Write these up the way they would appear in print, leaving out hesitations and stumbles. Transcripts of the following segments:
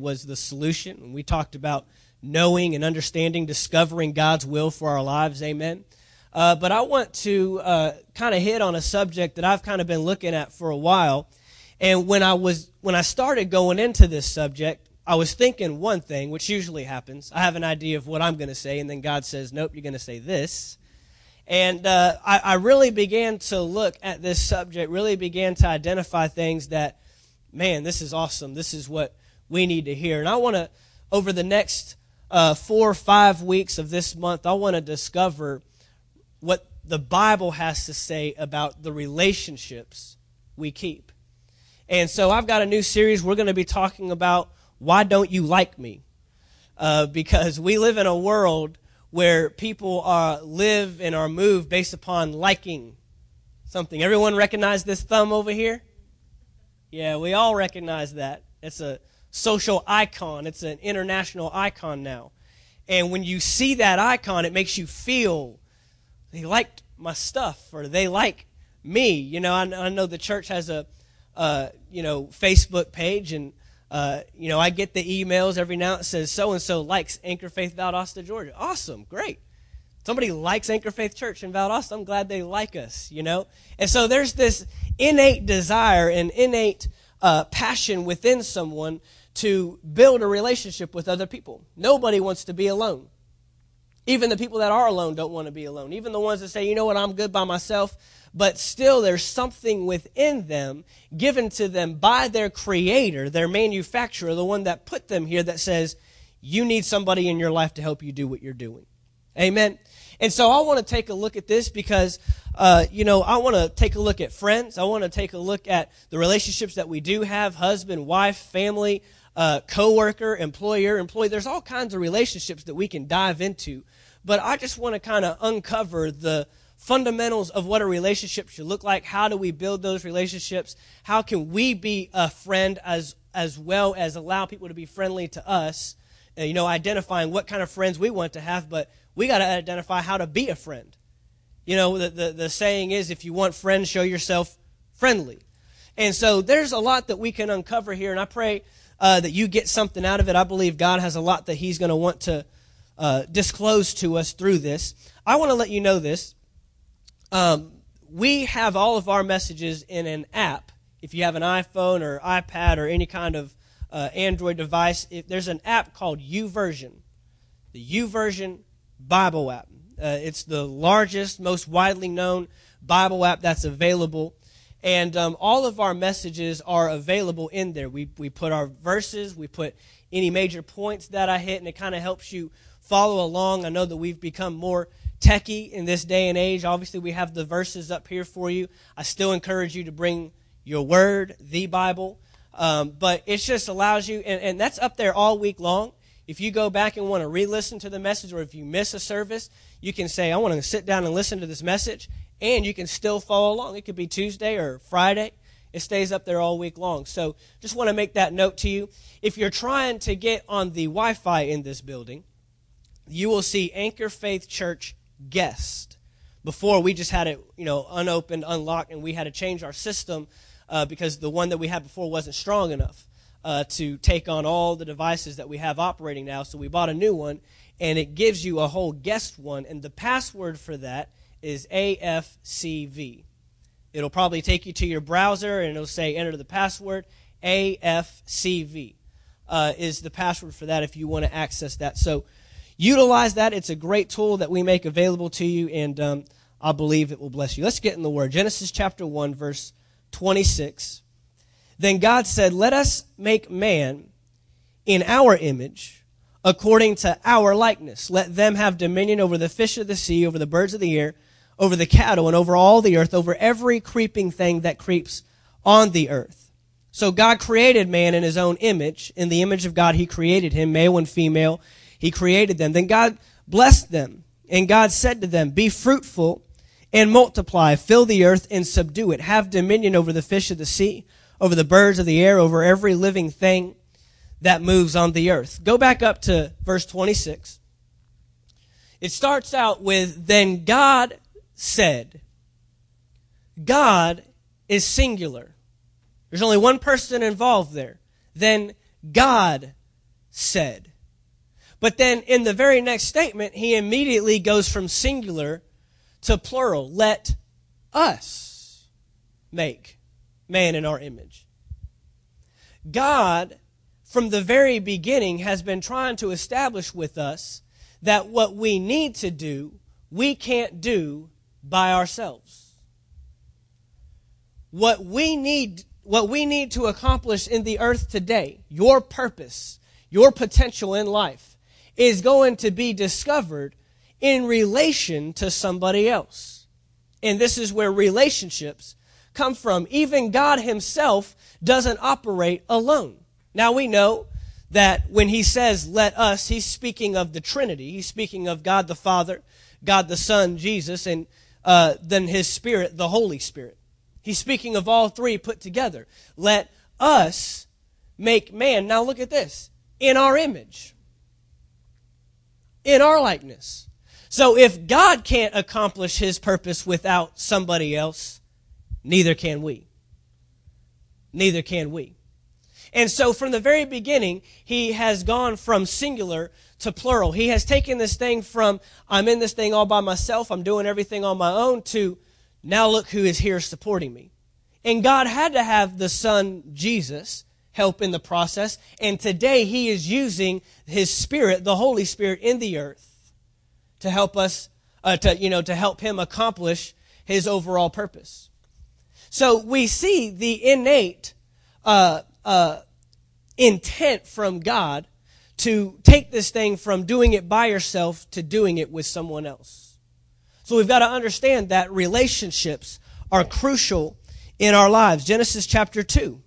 was the solution. And we talked about knowing and understanding, discovering God's will for our lives, amen. But I want to kind of hit on a subject that I've kind of been looking at for a while. And when I started going into this subject, I was thinking one thing, which usually happens. I have an idea of what I'm going to say, and then God says, nope, you're going to say this. And I really began to look at this subject, really began to identify things that, man, this is awesome. This is what we need to hear. And I want to, over the next 4 or 5 weeks of this month, I want to discover what the Bible has to say about the relationships we keep. And so I've got a new series. We're going to be talking about Why Don't You Like Me? Because we live in a world where people live and are moved based upon liking something. Everyone recognize this thumb over here? Yeah, we all recognize that. It's a social icon. It's an international icon now. And when you see that icon, it makes you feel they liked my stuff or they like me. You know, I know the church has a Facebook page, and I get the emails every now and it says, so-and-so likes Anchor Faith Valdosta, Georgia. Awesome, great. Somebody likes Anchor Faith Church in Valdosta. I'm glad they like us, you know. And so there's this innate desire and innate passion within someone to build a relationship with other people. Nobody wants to be alone. Even the people that are alone don't want to be alone. Even the ones that say, you know what, I'm good by myself. But still there's something within them given to them by their creator, their manufacturer, the one that put them here, that says, you need somebody in your life to help you do what you're doing. Amen. And so I want to take a look at this because, I want to take a look at friends. I want to take a look at the relationships that we do have, husband, wife, family, co-worker, employer, employee. There's all kinds of relationships that we can dive into. But I just want to kind of uncover the fundamentals of what a relationship should look like. How do we build those relationships? How can we be a friend as well as allow people to be friendly to us? Identifying what kind of friends we want to have, but we got to identify how to be a friend. You know, the saying is, if you want friends, show yourself friendly. And so there's a lot that we can uncover here, and I pray that you get something out of it. I believe God has a lot that he's going to want to disclose to us through this. I want to let you know this. We have all of our messages in an app. If you have an iPhone or iPad or any kind of Android device, there's an app called YouVersion, the YouVersion Bible app. It's the largest, most widely known Bible app that's available. And all of our messages are available in there. We put our verses, we put any major points that I hit, and it kind of helps you follow along. I know that we've become more techie in this day and age. Obviously, we have the verses up here for you. I still encourage you to bring your word, the Bible. But it just allows you, and that's up there all week long. If you go back and want to re-listen to the message, or if you miss a service, you can say, I want to sit down and listen to this message, and you can still follow along. It could be Tuesday or Friday. It stays up there all week long. So just want to make that note to you. If you're trying to get on the Wi-Fi in this building, you will see Anchor Faith Church Guest. Before, we just had it, unopened, unlocked, and we had to change our system because the one that we had before wasn't strong enough to take on all the devices that we have operating now. So we bought a new one, and it gives you a whole guest one, and the password for that is AFCV. It'll probably take you to your browser, and it'll say enter the password. AFCV is the password for that if you want to access that. So utilize that. It's a great tool that we make available to you, and I believe it will bless you. Let's get in the Word. Genesis chapter 1, verse 26. Then God said, let us make man in our image, according to our likeness. Let them have dominion over the fish of the sea, over the birds of the air, over the cattle, and over all the earth, over every creeping thing that creeps on the earth. So God created man in his own image. In the image of God, he created him, male and female. He created them. Then God blessed them, and God said to them, be fruitful and multiply, fill the earth and subdue it. Have dominion over the fish of the sea, over the birds of the air, over every living thing that moves on the earth. Go back up to verse 26. It starts out with, then God said. God is singular. There's only one person involved there. Then God said. But then in the very next statement, he immediately goes from singular to plural. Let us make man in our image. God, from the very beginning, has been trying to establish with us that what we need to do, we can't do by ourselves. What we need to accomplish in the earth today, your purpose, your potential in life, is going to be discovered in relation to somebody else. And this is where relationships come from. Even God himself doesn't operate alone. Now we know that when he says, let us, he's speaking of the Trinity. He's speaking of God the Father, God the Son, Jesus, and then his Spirit, the Holy Spirit. He's speaking of all three put together. Let us make man. Now look at this. In our image. In our likeness. So if God can't accomplish his purpose without somebody else, neither can we. Neither can we. And so from the very beginning, he has gone from singular to plural. He has taken this thing from, I'm in this thing all by myself, I'm doing everything on my own, to now look who is here supporting me. And God had to have the Son, Jesus, help in the process. And today he is using his Spirit, the Holy Spirit in the earth, to help us, to help him accomplish his overall purpose. So we see the innate intent from God to take this thing from doing it by yourself to doing it with someone else. So we've got to understand that relationships are crucial in our lives. Genesis chapter 2,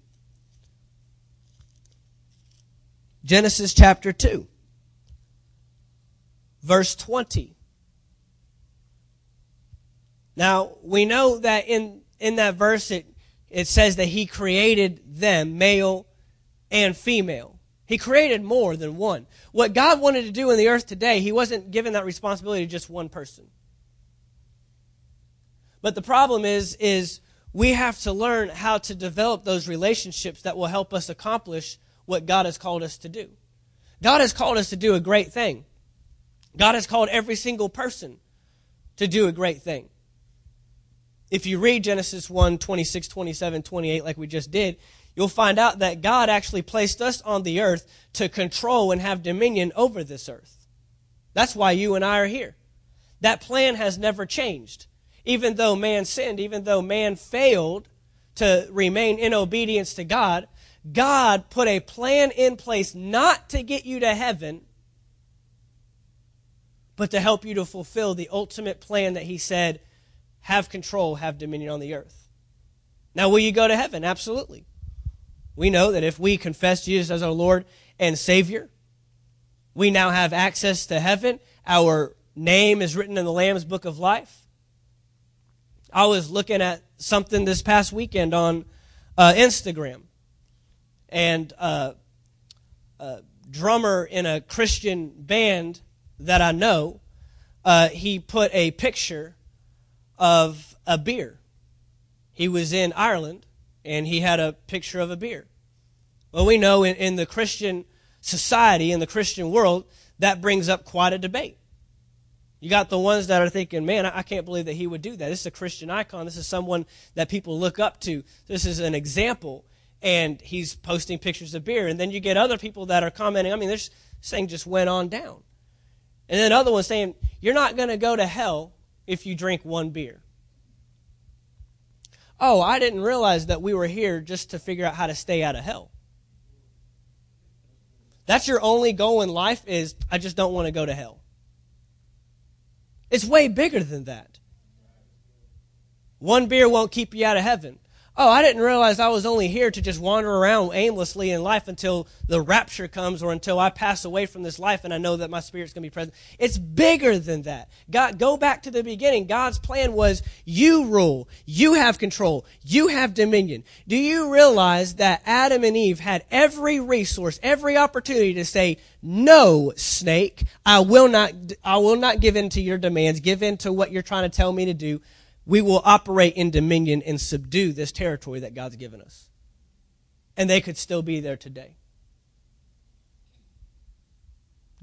verse 20. Now, we know that in that verse it says that he created them, male and female. He created more than one. What God wanted to do in the earth today, he wasn't giving that responsibility to just one person. But the problem is we have to learn how to develop those relationships that will help us accomplish what God has called us to do. God has called us to do a great thing. God has called every single person to do a great thing. If you read Genesis 1, 26, 27, 28, like we just did, you'll find out that God actually placed us on the earth to control and have dominion over this earth. That's why you and I are here. That plan has never changed. Even though man sinned, even though man failed to remain in obedience to God, God put a plan in place not to get you to heaven, but to help you to fulfill the ultimate plan that he said, have control, have dominion on the earth. Now, will you go to heaven? Absolutely. We know that if we confess Jesus as our Lord and Savior, we now have access to heaven. Our name is written in the Lamb's Book of Life. I was looking at something this past weekend on Instagram. And a drummer in a Christian band that I know, he put a picture of a beer. He was in Ireland, and he had a picture of a beer. Well, we know in the Christian society, in the Christian world, that brings up quite a debate. You got the ones that are thinking, man, I can't believe that he would do that. This is a Christian icon. This is someone that people look up to. This is an example. And he's posting pictures of beer. And then you get other people that are commenting, I mean, this thing just went on down. And then other ones saying, you're not going to go to hell if you drink one beer. Oh, I didn't realize that we were here just to figure out how to stay out of hell. That's your only goal in life is, I just don't want to go to hell. It's way bigger than that. One beer won't keep you out of heaven. Oh, I didn't realize I was only here to just wander around aimlessly in life until the rapture comes or until I pass away from this life and I know that my spirit's going to be present. It's bigger than that. God, go back to the beginning. God's plan was you rule, you have control, you have dominion. Do you realize that Adam and Eve had every resource, every opportunity to say, no, snake, I will not give in to your demands, give in to what you're trying to tell me to do. We will operate in dominion and subdue this territory that God's given us. And they could still be there today.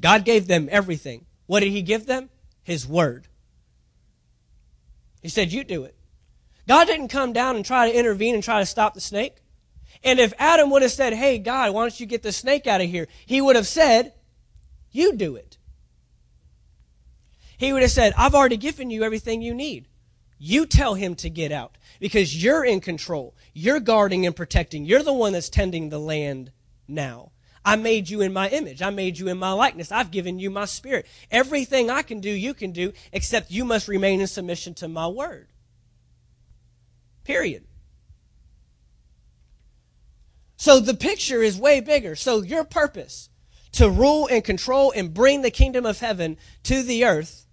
God gave them everything. What did he give them? His word. He said, you do it. God didn't come down and try to intervene and try to stop the snake. And if Adam would have said, hey, God, why don't you get the snake out of here? He would have said, you do it. He would have said, I've already given you everything you need. You tell him to get out because you're in control. You're guarding and protecting. You're the one that's tending the land now. I made you in my image. I made you in my likeness. I've given you my spirit. Everything I can do, you can do, except you must remain in submission to my word. Period. So the picture is way bigger. So your purpose to rule and control and bring the kingdom of heaven to the earth,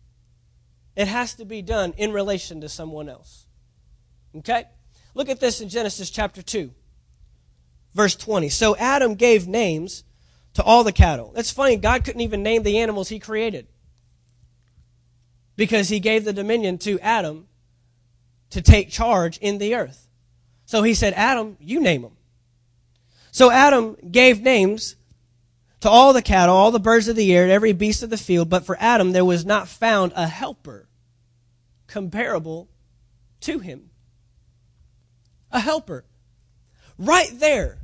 it has to be done in relation to someone else. Okay? Look at this in Genesis chapter 2, verse 20. So Adam gave names to all the cattle. That's funny. God couldn't even name the animals he created because he gave the dominion to Adam to take charge in the earth. So he said, Adam, you name them. So Adam gave names to all the cattle, all the birds of the air, and every beast of the field. But for Adam, there was not found a helper comparable to him. A helper. Right there,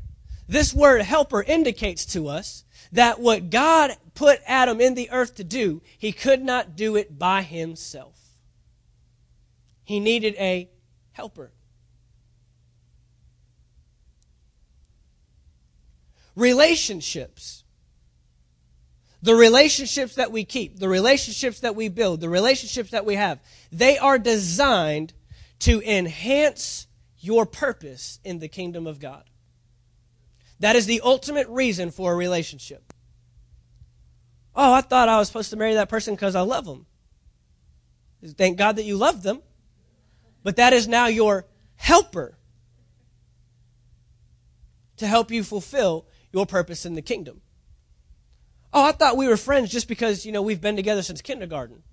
this word helper indicates to us that what God put Adam in the earth to do, he could not do it by himself. He needed a helper. Relationships, the relationships that we keep, the relationships that we build, the relationships that we have, they are designed to enhance your purpose in the kingdom of God. That is the ultimate reason for a relationship. Oh, I thought I was supposed to marry that person because I love them. Thank God that you love them, but that is now your helper to help you fulfill your purpose in the kingdom. Oh, I thought we were friends just because, we've been together since kindergarten.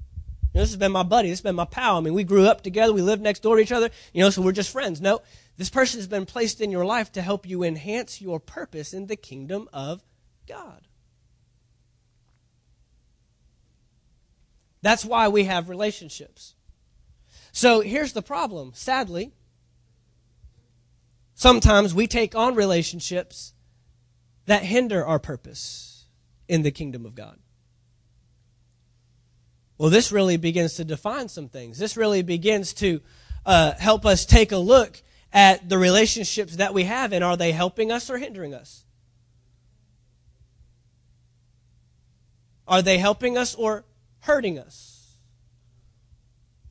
This has been my buddy. This has been my pal. We grew up together. We lived next door to each other. So we're just friends. No, this person has been placed in your life to help you enhance your purpose in the kingdom of God. That's why we have relationships. So here's the problem. Sadly, sometimes we take on relationships that hinder our purpose in the kingdom of God. Well, this really begins to define some things. This really begins to help us take a look at the relationships that we have, and are they helping us or hindering us? Are they helping us or hurting us?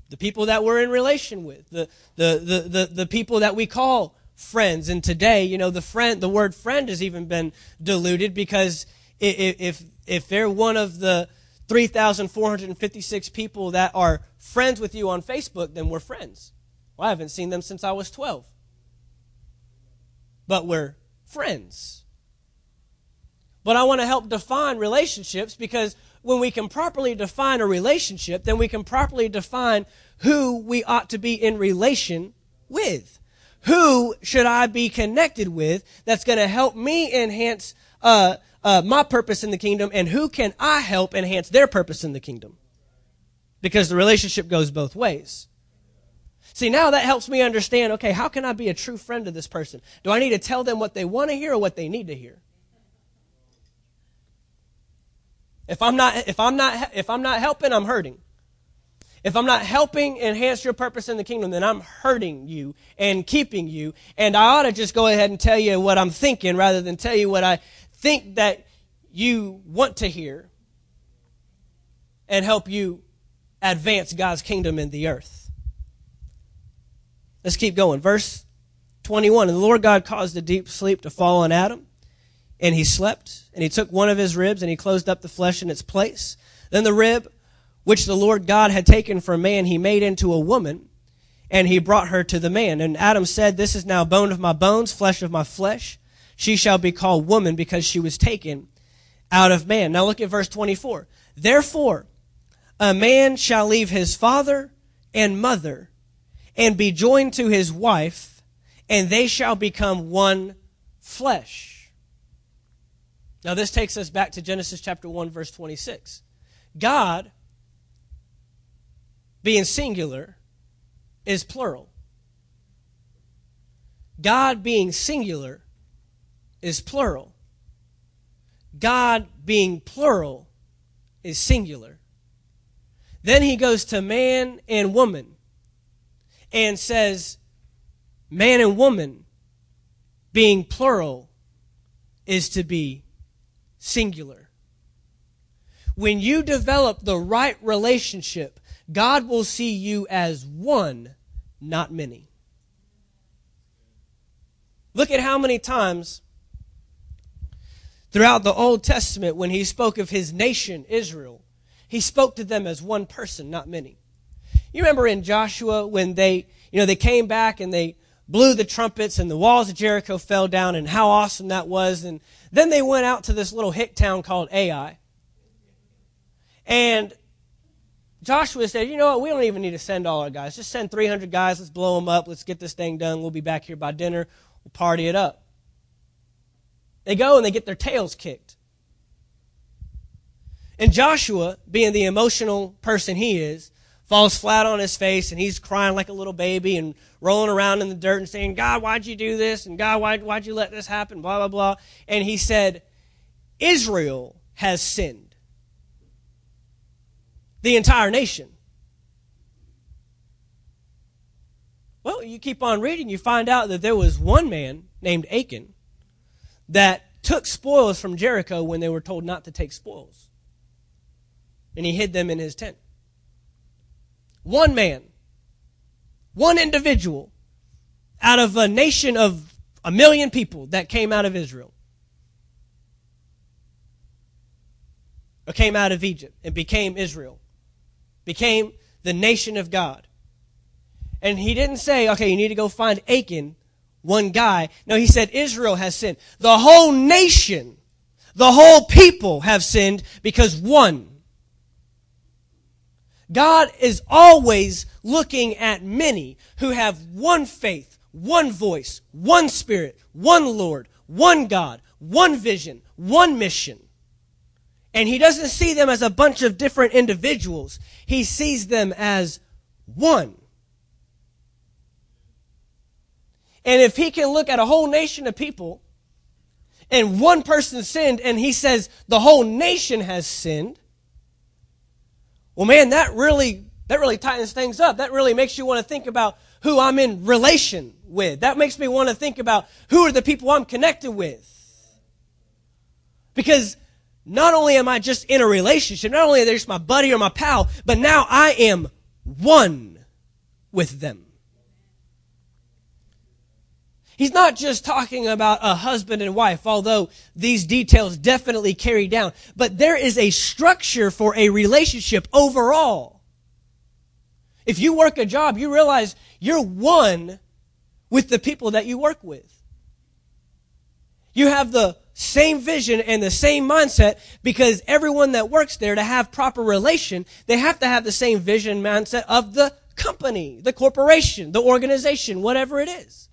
The people that we're in relation with, the people that we call friends. And today, the word friend has even been diluted, because if they're one of the 3,456 people that are friends with you on Facebook, then we're friends. Well, I haven't seen them since I was 12. But we're friends. But I want to help define relationships, because when we can properly define a relationship, then we can properly define who we ought to be in relation with. Who should I be connected with that's going to help me enhance my purpose in the kingdom, and who can I help enhance their purpose in the kingdom? Because the relationship goes both ways. See, now that helps me understand, okay, how can I be a true friend to this person? Do I need to tell them what they want to hear or what they need to hear? If I'm not helping, I'm hurting. If I'm not helping enhance your purpose in the kingdom, then I'm hurting you and keeping you. And I ought to just go ahead and tell you what I'm thinking rather than tell you what I think that you want to hear, and help you advance God's kingdom in the earth. Let's keep going. Verse 21, and the Lord God caused a deep sleep to fall on Adam, and he slept, and he took one of his ribs, and he closed up the flesh in its place. Then the rib which the Lord God had taken from man, he made into a woman, and he brought her to the man. And Adam said, this is now bone of my bones, flesh of my flesh. She shall be called woman, because she was taken out of man. Now look at verse 24. Therefore, a man shall leave his father and mother and be joined to his wife, and they shall become one flesh. Now this takes us back to Genesis chapter 1, verse 26. God, being singular, is plural. God being singular is plural. God being plural is singular. Then he goes to man and woman and says, man and woman being plural is to be singular. When you develop the right relationship, God will see you as one, not many. Look at how many times throughout the Old Testament when he spoke of his nation, Israel, he spoke to them as one person, not many. You remember in Joshua when they came back and they blew the trumpets and the walls of Jericho fell down, and how awesome that was. And then they went out to this little hick town called Ai. And Joshua said, you know what, we don't even need to send all our guys. Just send 300 guys. Let's blow them up. Let's get this thing done. We'll be back here by dinner. We'll party it up. They go and they get their tails kicked. And Joshua, being the emotional person he is, falls flat on his face, and he's crying like a little baby and rolling around in the dirt and saying, God, why'd you do this? And God, why'd you let this happen? Blah, blah, blah. And he said, Israel has sinned. The entire nation. Well, you keep on reading, you find out that there was one man named Achan that took spoils from Jericho when they were told not to take spoils. And he hid them in his tent. One man, one individual out of a nation of 1 million people that came out of Israel. Or came out of Egypt and became Israel. Became the nation of God. And he didn't say, okay, you need to go find Achan, one guy. No, he said Israel has sinned. The whole nation, the whole people have sinned because one. God is always looking at many who have one faith, one voice, one spirit, one Lord, one God, one vision, one mission. And he doesn't see them as a bunch of different individuals. He sees them as one. And if he can look at a whole nation of people and one person sinned and he says the whole nation has sinned, well, man, that really tightens things up. That really makes you want to think about who I'm in relation with. That makes me want to think about who are the people I'm connected with. Because not only am I just in a relationship, not only are they just my buddy or my pal, but now I am one with them. He's not just talking about a husband and wife, although these details definitely carry down. But there is a structure for a relationship overall. If you work a job, you realize you're one with the people that you work with. You have the same vision and the same mindset, because everyone that works there, to have proper relation, they have to have the same vision mindset of the company, the corporation, the organization, whatever it is.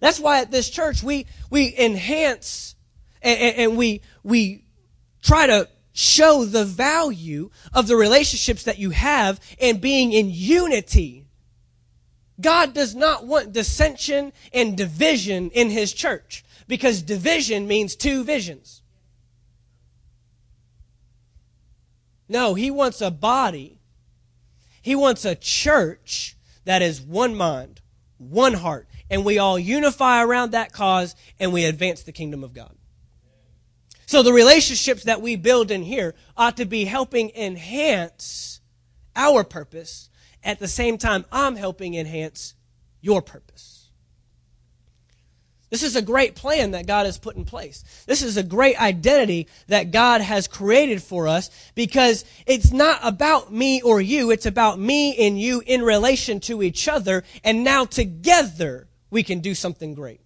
That's why at this church we enhance and we try to show the value of the relationships that you have and being in unity. God does not want dissension and division in his church. Because division means two visions. No, he wants a body. He wants a church that is one mind, one heart, and we all unify around that cause and we advance the kingdom of God. So the relationships that we build in here ought to be helping enhance our purpose. At the same time, I'm helping enhance your purpose. This is a great plan that God has put in place. This is a great identity that God has created for us, because it's not about me or you. It's about me and you in relation to each other. And now together we can do something great.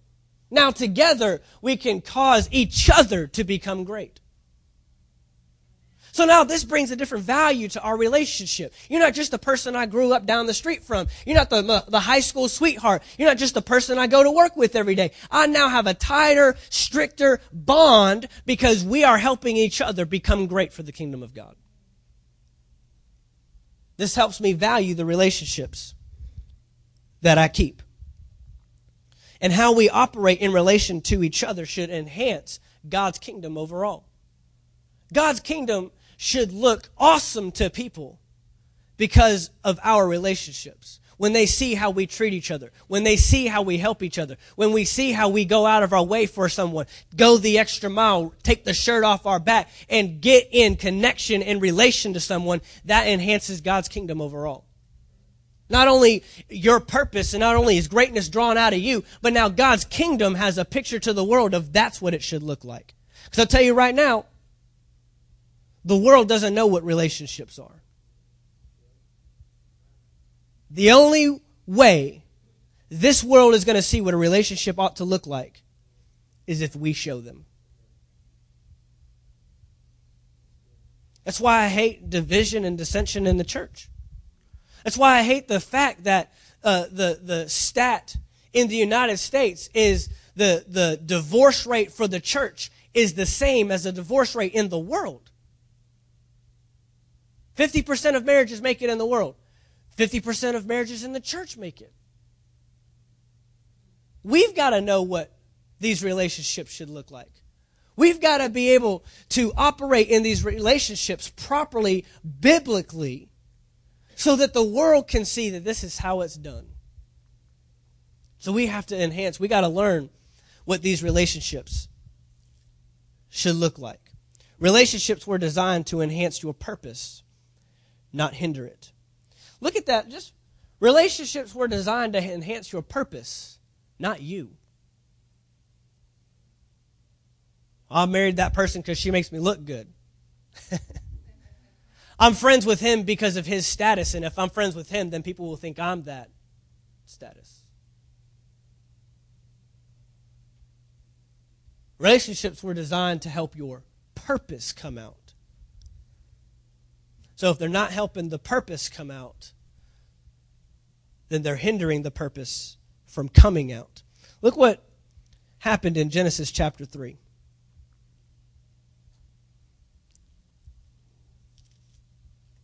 Now together we can cause each other to become great. So now this brings a different value to our relationship. You're not just the person I grew up down the street from. You're not the high school sweetheart. You're not just the person I go to work with every day. I now have a tighter, stricter bond because we are helping each other become great for the kingdom of God. This helps me value the relationships that I keep. And how we operate in relation to each other should enhance God's kingdom overall. God's kingdom should look awesome to people because of our relationships. When they see how we treat each other, when they see how we help each other, when we see how we go out of our way for someone, go the extra mile, take the shirt off our back, and get in connection and relation to someone, that enhances God's kingdom overall. Not only your purpose and not only is greatness drawn out of you, but now God's kingdom has a picture to the world of that's what it should look like. Because I'll tell you right now, the world doesn't know what relationships are. The only way this world is going to see what a relationship ought to look like is if we show them. That's why I hate division and dissension in the church. That's why I hate the fact that the stat in the United States is the divorce rate for the church is the same as the divorce rate in the world. 50% of marriages make it in the world. 50% of marriages in the church make it. We've got to know what these relationships should look like. We've got to be able to operate in these relationships properly, biblically, so that the world can see that this is how it's done. So we have to enhance. We got to learn what these relationships should look like. Relationships were designed to enhance your purpose, not hinder it. Look at that. Just relationships were designed to enhance your purpose, not you. I married that person because she makes me look good. I'm friends with him because of his status, and if I'm friends with him, then people will think I'm that status. Relationships were designed to help your purpose come out. So if they're not helping the purpose come out, then they're hindering the purpose from coming out. Look what happened in Genesis chapter 3.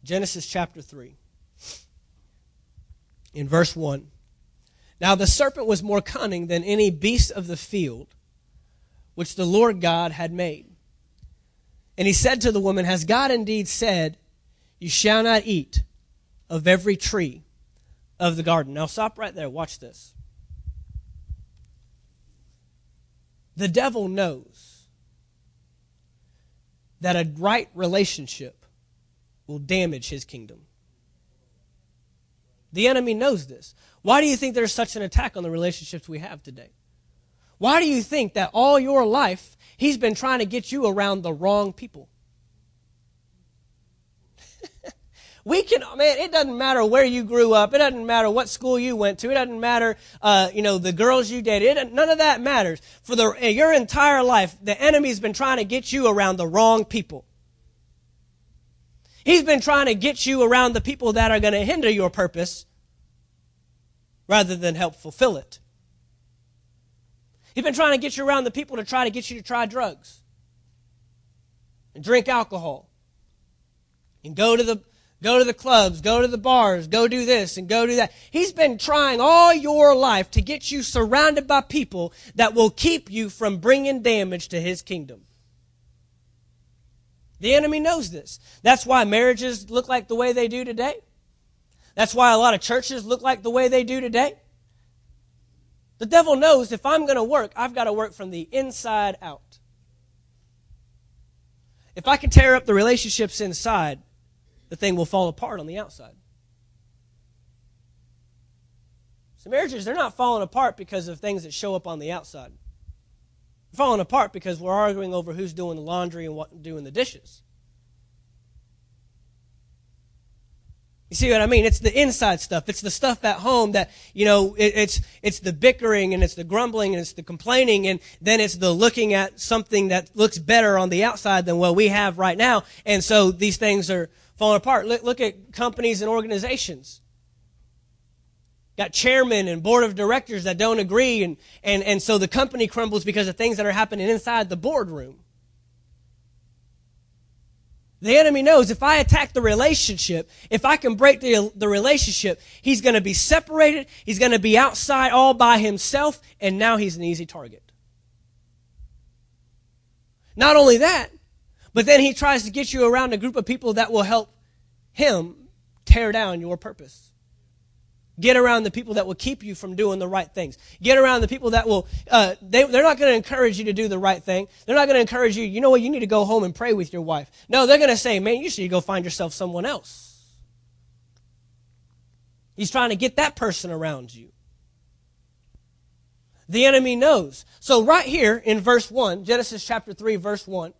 Genesis chapter 3, in verse 1. Now the serpent was more cunning than any beast of the field which the Lord God had made. And he said to the woman, has God indeed said, you shall not eat of every tree of the garden? Now stop right there. Watch this. The devil knows that a right relationship will damage his kingdom. The enemy knows this. Why do you think there's such an attack on the relationships we have today? Why do you think that all your life he's been trying to get you around the wrong people? It doesn't matter where you grew up. It doesn't matter what school you went to. It doesn't matter, the girls you dated. None of that matters. For your entire life, the enemy's been trying to get you around the wrong people. He's been trying to get you around the people that are going to hinder your purpose rather than help fulfill it. He's been trying to get you around the people to try to get you to try drugs and drink alcohol and go to the clubs, go to the bars, go do this and go do that. He's been trying all your life to get you surrounded by people that will keep you from bringing damage to his kingdom. The enemy knows this. That's why marriages look like the way they do today. That's why a lot of churches look like the way they do today. The devil knows if I'm going to work, I've got to work from the inside out. If I can tear up the relationships inside, the thing will fall apart on the outside. So marriages, they're not falling apart because of things that show up on the outside. Falling apart because we're arguing over who's doing the laundry and what doing the dishes. You see what I mean? It's the inside stuff. It's the stuff at home that, you know, it's the bickering and it's the grumbling and it's the complaining, and then it's the looking at something that looks better on the outside than what we have right now. And so these things are falling apart. Look at companies and organizations. Got chairmen and board of directors that don't agree, and so the company crumbles because of things that are happening inside the boardroom. The enemy knows if I attack the relationship, if I can break the relationship, he's going to be separated, he's going to be outside all by himself, and now he's an easy target. Not only that, but then he tries to get you around a group of people that will help him tear down your purpose. Get around the people that will keep you from doing the right things. Get around the people that will, they're not going to encourage you to do the right thing. They're not going to encourage you, you know what, you need to go home and pray with your wife. No, they're going to say, man, you should go find yourself someone else. He's trying to get that person around you. The enemy knows. So right here in verse 1, Genesis chapter 3, verse 1,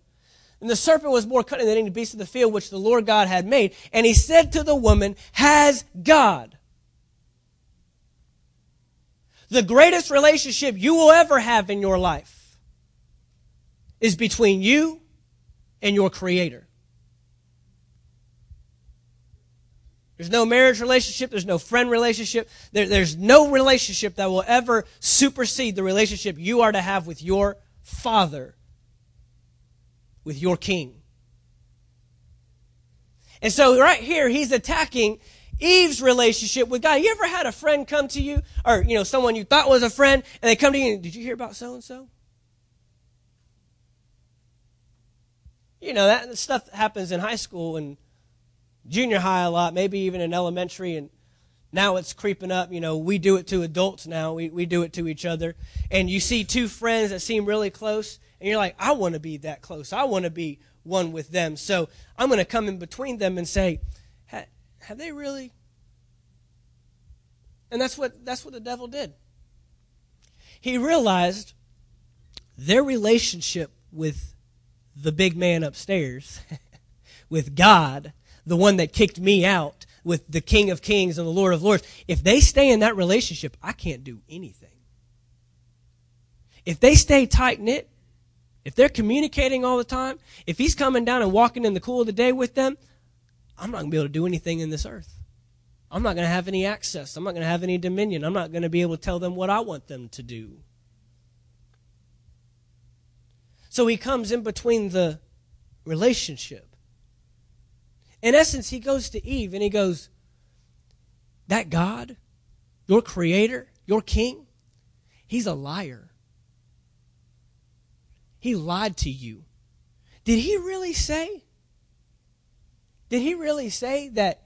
and the serpent was more cunning than any beast of the field which the Lord God had made. And he said to the woman, has God? The greatest relationship you will ever have in your life is between you and your Creator. There's no marriage relationship. There's no friend relationship. There's no relationship that will ever supersede the relationship you are to have with your Father, with your King. And so right here, he's attacking Eve's relationship with God. You ever had a friend come to you, or, you know, someone you thought was a friend, and they come to you and, did you hear about so-and-so? You know, that stuff happens in high school and junior high a lot, maybe even in elementary, and now it's creeping up. You know, we do it to adults now. We do it to each other. And you see two friends that seem really close, and you're like, I want to be that close. I want to be one with them. So I'm going to come in between them and say, have they really? And that's what the devil did. He realized their relationship with the big man upstairs, with God, the one that kicked me out, with the King of Kings and the Lord of Lords, if they stay in that relationship, I can't do anything. If they stay tight-knit, if they're communicating all the time, if he's coming down and walking in the cool of the day with them, I'm not going to be able to do anything in this earth. I'm not going to have any access. I'm not going to have any dominion. I'm not going to be able to tell them what I want them to do. So he comes in between the relationship. In essence, he goes to Eve and he goes, that God, your Creator, your King, he's a liar. He lied to you. Did he really say that?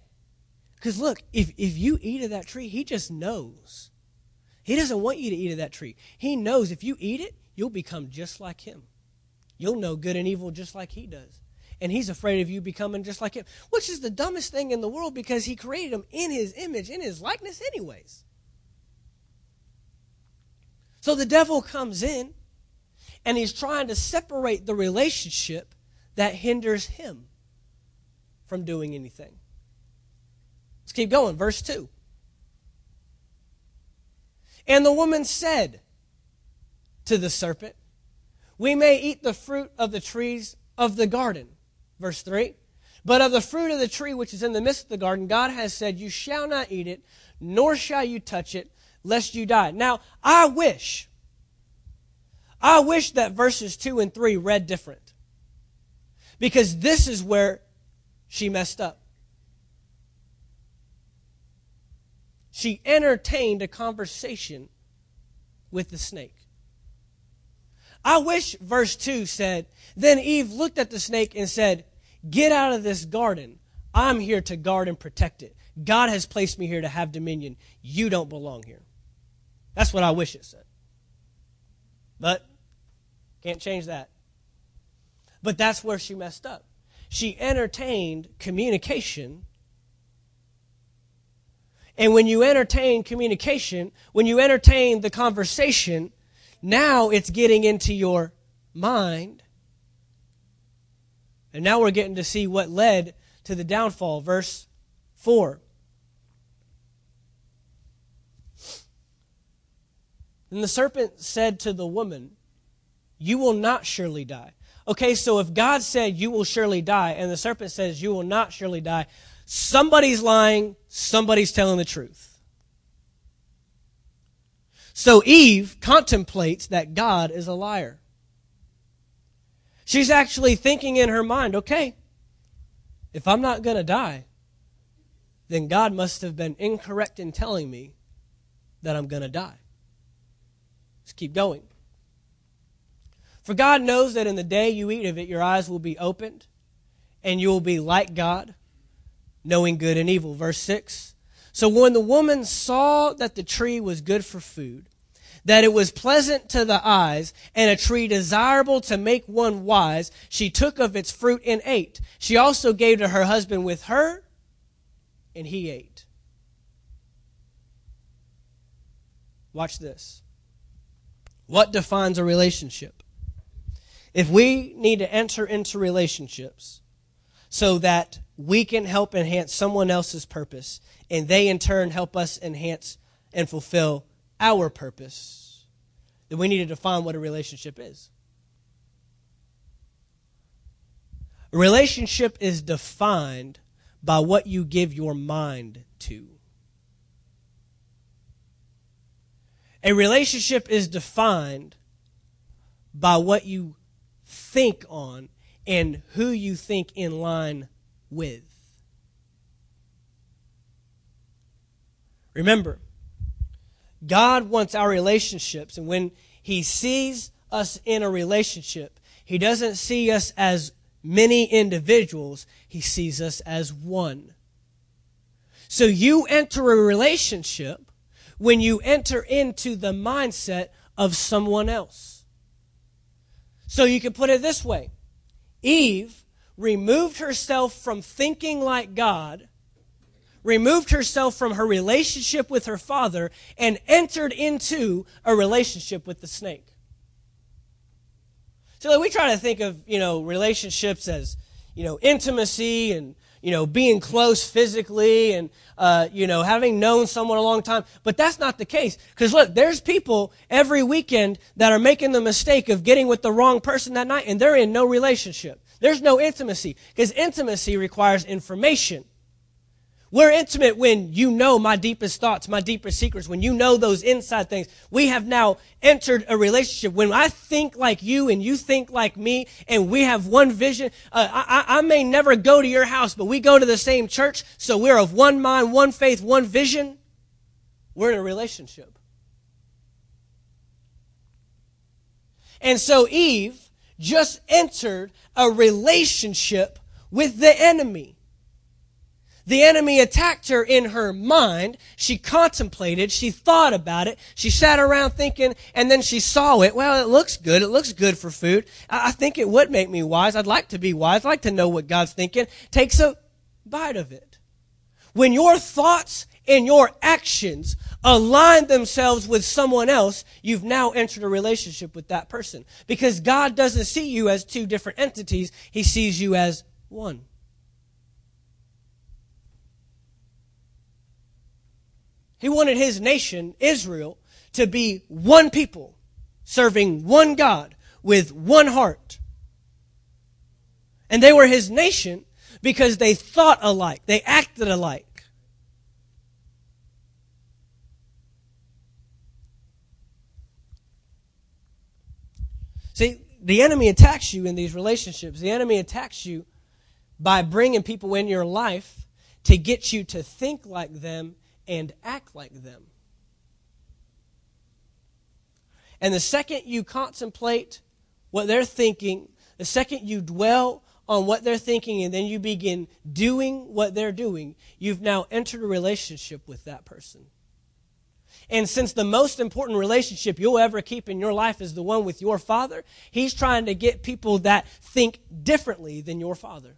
Because look, if you eat of that tree, he just knows. He doesn't want you to eat of that tree. He knows if you eat it, you'll become just like him. You'll know good and evil just like he does. And he's afraid of you becoming just like him, which is the dumbest thing in the world because he created him in his image, in his likeness anyways. So the devil comes in and he's trying to separate the relationship that hinders him from doing anything. Let's keep going. Verse 2. And the woman said to the serpent, we may eat the fruit of the trees of the garden. Verse 3. But of the fruit of the tree which is in the midst of the garden, God has said, you shall not eat it, nor shall you touch it, lest you die. Now, I wish that verses 2 and 3 read different. Because this is where she messed up. She entertained a conversation with the snake. I wish verse 2 said, then Eve looked at the snake and said, get out of this garden. I'm here to guard and protect it. God has placed me here to have dominion. You don't belong here. That's what I wish it said. But can't change that. But that's where she messed up. She entertained communication. And when you entertain communication, when you entertain the conversation, now it's getting into your mind. And now we're getting to see what led to the downfall. Verse 4. Then the serpent said to the woman, "You will not surely die." Okay, so if God said you will surely die, and the serpent says you will not surely die, somebody's lying, somebody's telling the truth. So Eve contemplates that God is a liar. She's actually thinking in her mind, okay, if I'm not going to die, then God must have been incorrect in telling me that I'm going to die. Let's keep going. For God knows that in the day you eat of it, your eyes will be opened, and you will be like God, knowing good and evil. Verse 6. So when the woman saw that the tree was good for food, that it was pleasant to the eyes, and a tree desirable to make one wise, she took of its fruit and ate. She also gave to her husband with her, and he ate. Watch this. What defines a relationship? If we need to enter into relationships so that we can help enhance someone else's purpose, and they in turn help us enhance and fulfill our purpose, then we need to define what a relationship is. A relationship is defined by what you give your mind to. A relationship is defined by what you think on and who you think in line with. Remember, God wants our relationships, and when He sees us in a relationship, He doesn't see us as many individuals, He sees us as one. So you enter a relationship when you enter into the mindset of someone else. So you can put it this way. Eve removed herself from thinking like God, removed herself from her relationship with her father, and entered into a relationship with the snake. So like, we try to think of, relationships as, intimacy and, being close physically and, having known someone a long time. But that's not the case. Because look, there's people every weekend that are making the mistake of getting with the wrong person that night, and they're in no relationship. There's no intimacy. Because intimacy requires information. We're intimate when you know my deepest thoughts, my deepest secrets, when you know those inside things. We have now entered a relationship. When I think like you and you think like me and we have one vision, I may never go to your house, but we go to the same church, so we're of one mind, one faith, one vision. We're in a relationship. And so Eve just entered a relationship with the enemy. The enemy attacked her in her mind. She contemplated. She thought about it. She sat around thinking, and then she saw it. Well, it looks good. It looks good for food. I think it would make me wise. I'd like to be wise. I'd like to know what God's thinking. Takes a bite of it. When your thoughts and your actions align themselves with someone else, you've now entered a relationship with that person. Because God doesn't see you as two different entities. He sees you as one. He wanted his nation, Israel, to be one people, serving one God with one heart. And they were his nation because they thought alike, they acted alike. See, the enemy attacks you in these relationships. The enemy attacks you by bringing people in your life to get you to think like them and act like them. And the second you contemplate what they're thinking, the second you dwell on what they're thinking, and then you begin doing what they're doing, you've now entered a relationship with that person. And since the most important relationship you'll ever keep in your life is the one with your father, he's trying to get people that think differently than your father.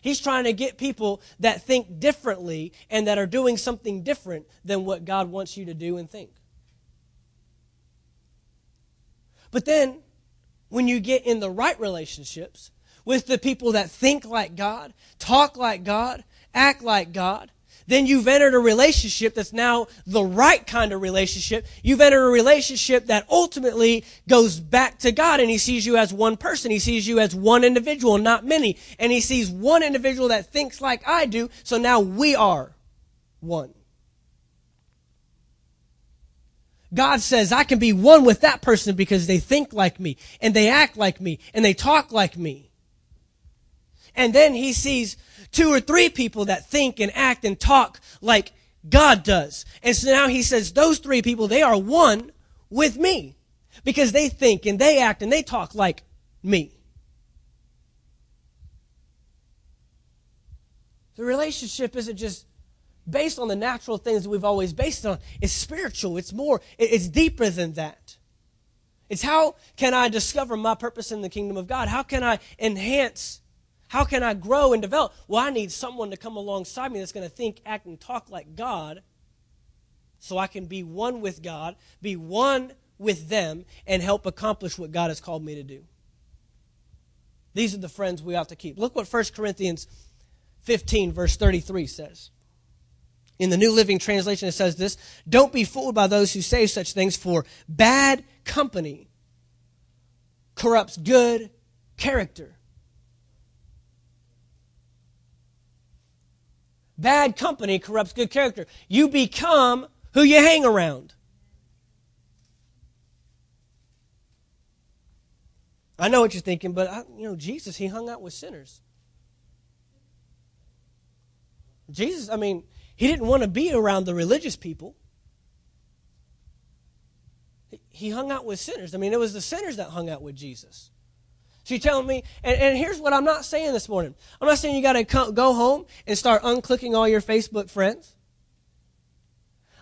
He's trying to get people that think differently and that are doing something different than what God wants you to do and think. But then, when you get in the right relationships with the people that think like God, talk like God, act like God, Then you've entered a relationship that's now the right kind of relationship. You've entered a relationship that ultimately goes back to God, and he sees you as one person. He sees you as one individual, not many. And he sees one individual that thinks like I do, so now we are one. God says, I can be one with that person because they think like me, and they act like me, and they talk like me. And then he sees two or three people that think and act and talk like God does. And so now he says, those three people, they are one with me because they think and they act and they talk like me. The relationship isn't just based on the natural things that we've always based on. It's spiritual. It's more. It's deeper than that. It's how can I discover my purpose in the kingdom of God? How can I enhance? How can I grow and develop? Well, I need someone to come alongside me that's going to think, act, and talk like God so I can be one with God, be one with them, and help accomplish what God has called me to do. These are the friends we ought to keep. Look what 1 Corinthians 15, verse 33 says. In the New Living Translation, it says this, "Don't be fooled by those who say such things, for bad company corrupts good character." Bad company corrupts good character. You become who you hang around. I know what you're thinking, but Jesus, he hung out with sinners. Jesus, he didn't want to be around the religious people. He hung out with sinners. It was the sinners that hung out with Jesus. So you're telling me, and here's what I'm not saying this morning. I'm not saying you got to go home and start unclicking all your Facebook friends.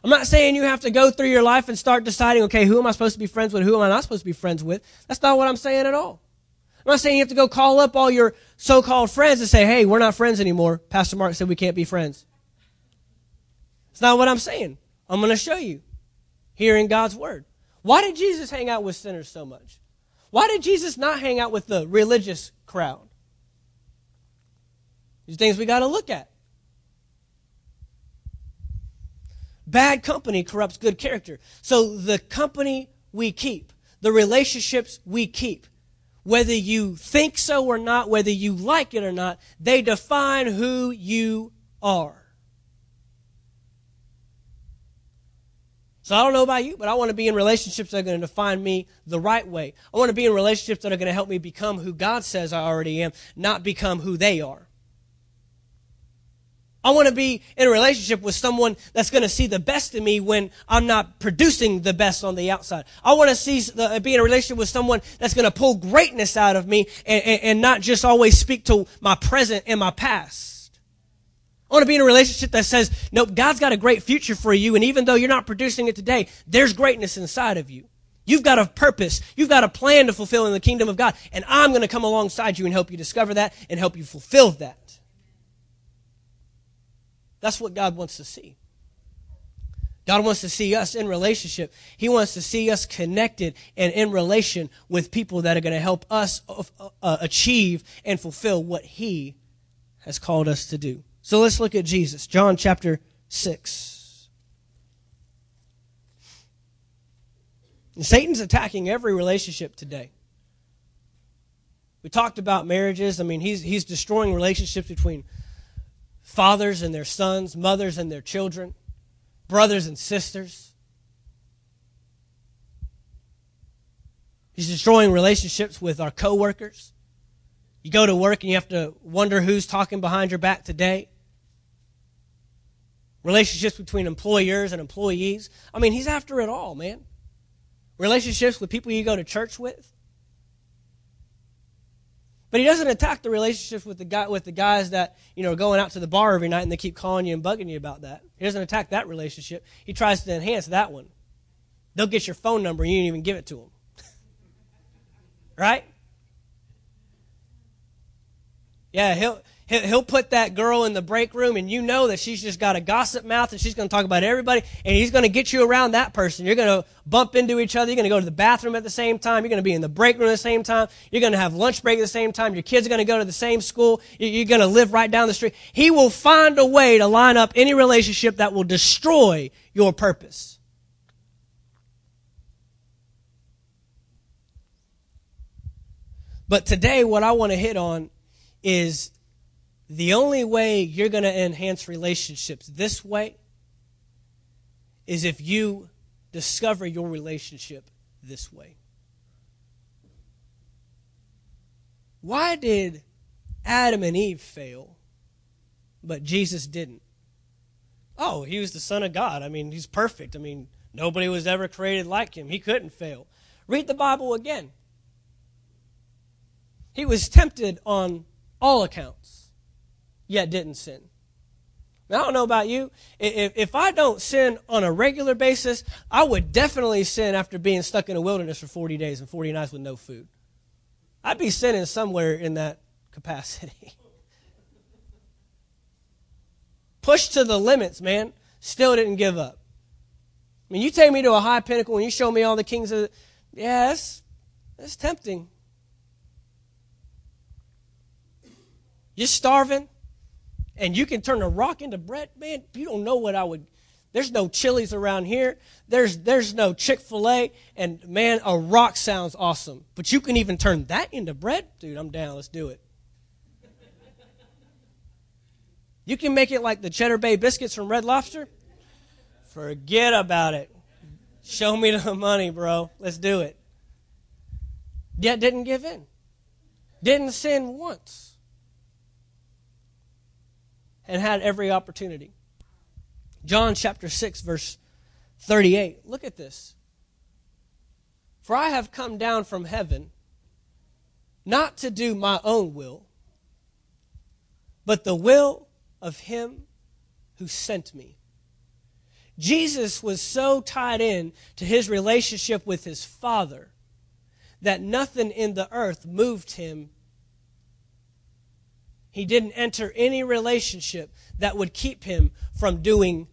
I'm not saying you have to go through your life and start deciding, okay, who am I supposed to be friends with? Who am I not supposed to be friends with? That's not what I'm saying at all. I'm not saying you have to go call up all your so-called friends and say, hey, we're not friends anymore. Pastor Mark said we can't be friends. It's not what I'm saying. I'm going to show you here in God's word. Why did Jesus hang out with sinners so much? Why did Jesus not hang out with the religious crowd? These things we got to look at. Bad company corrupts good character. So the company we keep, the relationships we keep, whether you think so or not, whether you like it or not, they define who you are. So I don't know about you, but I want to be in relationships that are going to define me the right way. I want to be in relationships that are going to help me become who God says I already am, not become who they are. I want to be in a relationship with someone that's going to see the best in me when I'm not producing the best on the outside. I want to be in a relationship with someone that's going to pull greatness out of me and not just always speak to my present and my past. I want to be in a relationship that says, nope, God's got a great future for you, and even though you're not producing it today, there's greatness inside of you. You've got a purpose. You've got a plan to fulfill in the kingdom of God, and I'm going to come alongside you and help you discover that and help you fulfill that. That's what God wants to see. God wants to see us in relationship. He wants to see us connected and in relation with people that are going to help us achieve and fulfill what He has called us to do. So let's look at Jesus, John chapter 6. And Satan's attacking every relationship today. We talked about marriages. He's destroying relationships between fathers and their sons, mothers and their children, brothers and sisters. He's destroying relationships with our coworkers. You go to work and you have to wonder who's talking behind your back today. Relationships between employers and employees. He's after it all, man. Relationships with people you go to church with. But he doesn't attack the relationships with the guys that, are going out to the bar every night and they keep calling you and bugging you about that. He doesn't attack that relationship. He tries to enhance that one. They'll get your phone number and you didn't even give it to them. Right? Yeah, he'll put that girl in the break room, and you know that she's just got a gossip mouth, and she's going to talk about everybody, and he's going to get you around that person. You're going to bump into each other. You're going to go to the bathroom at the same time. You're going to be in the break room at the same time. You're going to have lunch break at the same time. Your kids are going to go to the same school. You're going to live right down the street. He will find a way to line up any relationship that will destroy your purpose. But today, what I want to hit on is the only way you're going to enhance relationships this way is if you discover your relationship this way. Why did Adam and Eve fail, but Jesus didn't? Oh, he was the Son of God. I mean, he's perfect. I mean, nobody was ever created like him. He couldn't fail. Read the Bible again. He was tempted on all accounts, yet didn't sin. Now, I don't know about you. If I don't sin on a regular basis, I would definitely sin after being stuck in a wilderness for 40 days and 40 nights with no food. I'd be sinning somewhere in that capacity. Pushed to the limits, man. Still didn't give up. I mean, you take me to a high pinnacle and you show me all the kings of the... Yeah, that's tempting. You're starving, and you can turn a rock into bread. Man, you don't know what I would... There's no Chilies around here. There's no Chick-fil-A. And, man, a rock sounds awesome. But you can even turn that into bread? Dude, I'm down. Let's do it. You can make it like the Cheddar Bay Biscuits from Red Lobster? Forget about it. Show me the money, bro. Let's do it. Yet didn't give in. Didn't sin once. And had every opportunity. John chapter 6, verse 38. Look at this. For I have come down from heaven, not to do my own will, but the will of him who sent me. Jesus was so tied in to his relationship with his Father that nothing in the earth moved him. He didn't enter any relationship that would keep him from doing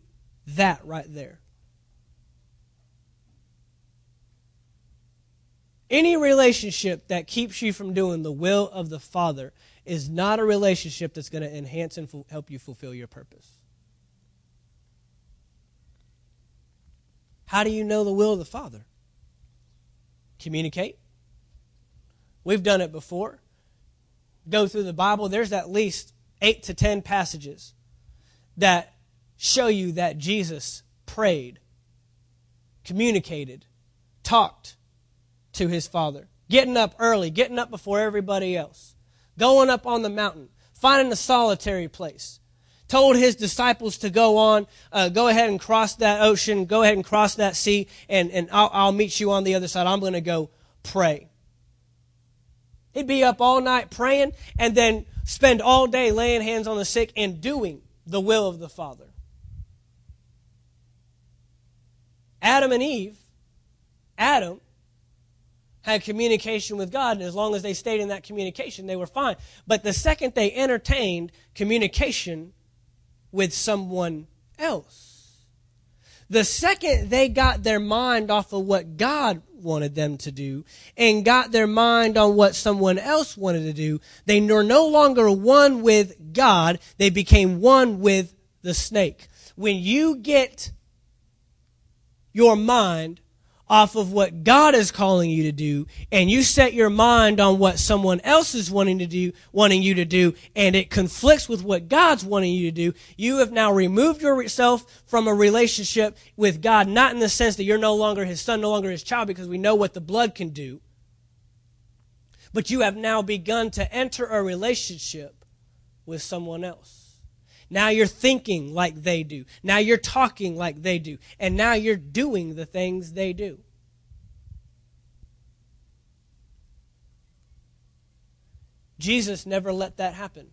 that right there. Any relationship that keeps you from doing the will of the Father is not a relationship that's going to enhance and help you fulfill your purpose. How do you know the will of the Father? Communicate. We've done it before. Go through the Bible, there's at least 8 to 10 passages that show you that Jesus prayed, communicated, talked to his Father. Getting up early, getting up before everybody else, going up on the mountain, finding a solitary place, told his disciples to go ahead and cross that ocean, go ahead and cross that sea, and I'll meet you on the other side. I'm going to go pray. He'd be up all night praying and then spend all day laying hands on the sick and doing the will of the Father. Adam and Eve, Adam had communication with God, and as long as they stayed in that communication, they were fine. But the second they entertained communication with someone else, the second they got their mind off of what God wanted them to do and got their mind on what someone else wanted to do, they were no longer one with God. They became one with the snake. When you get your mind off of what God is calling you to do and you set your mind on what someone else is wanting you to do, and it conflicts with what God's wanting you to do, you have now removed yourself from a relationship with God, not in the sense that you're no longer his son, no longer his child, because we know what the blood can do. But you have now begun to enter a relationship with someone else. Now you're thinking like they do. Now you're talking like they do. And now you're doing the things they do. Jesus never let that happen.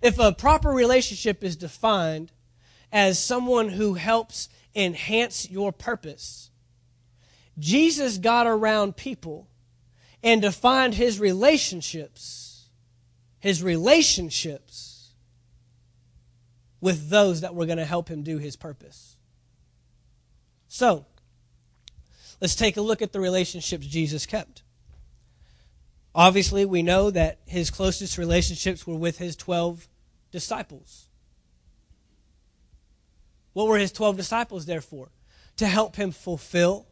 If a proper relationship is defined as someone who helps enhance your purpose, Jesus got around people and defined his relationships his relationships with those that were going to help him do his purpose. So, let's take a look at the relationships Jesus kept. Obviously, we know that his closest relationships were with his 12 disciples. What were his 12 disciples there for? To help him fulfill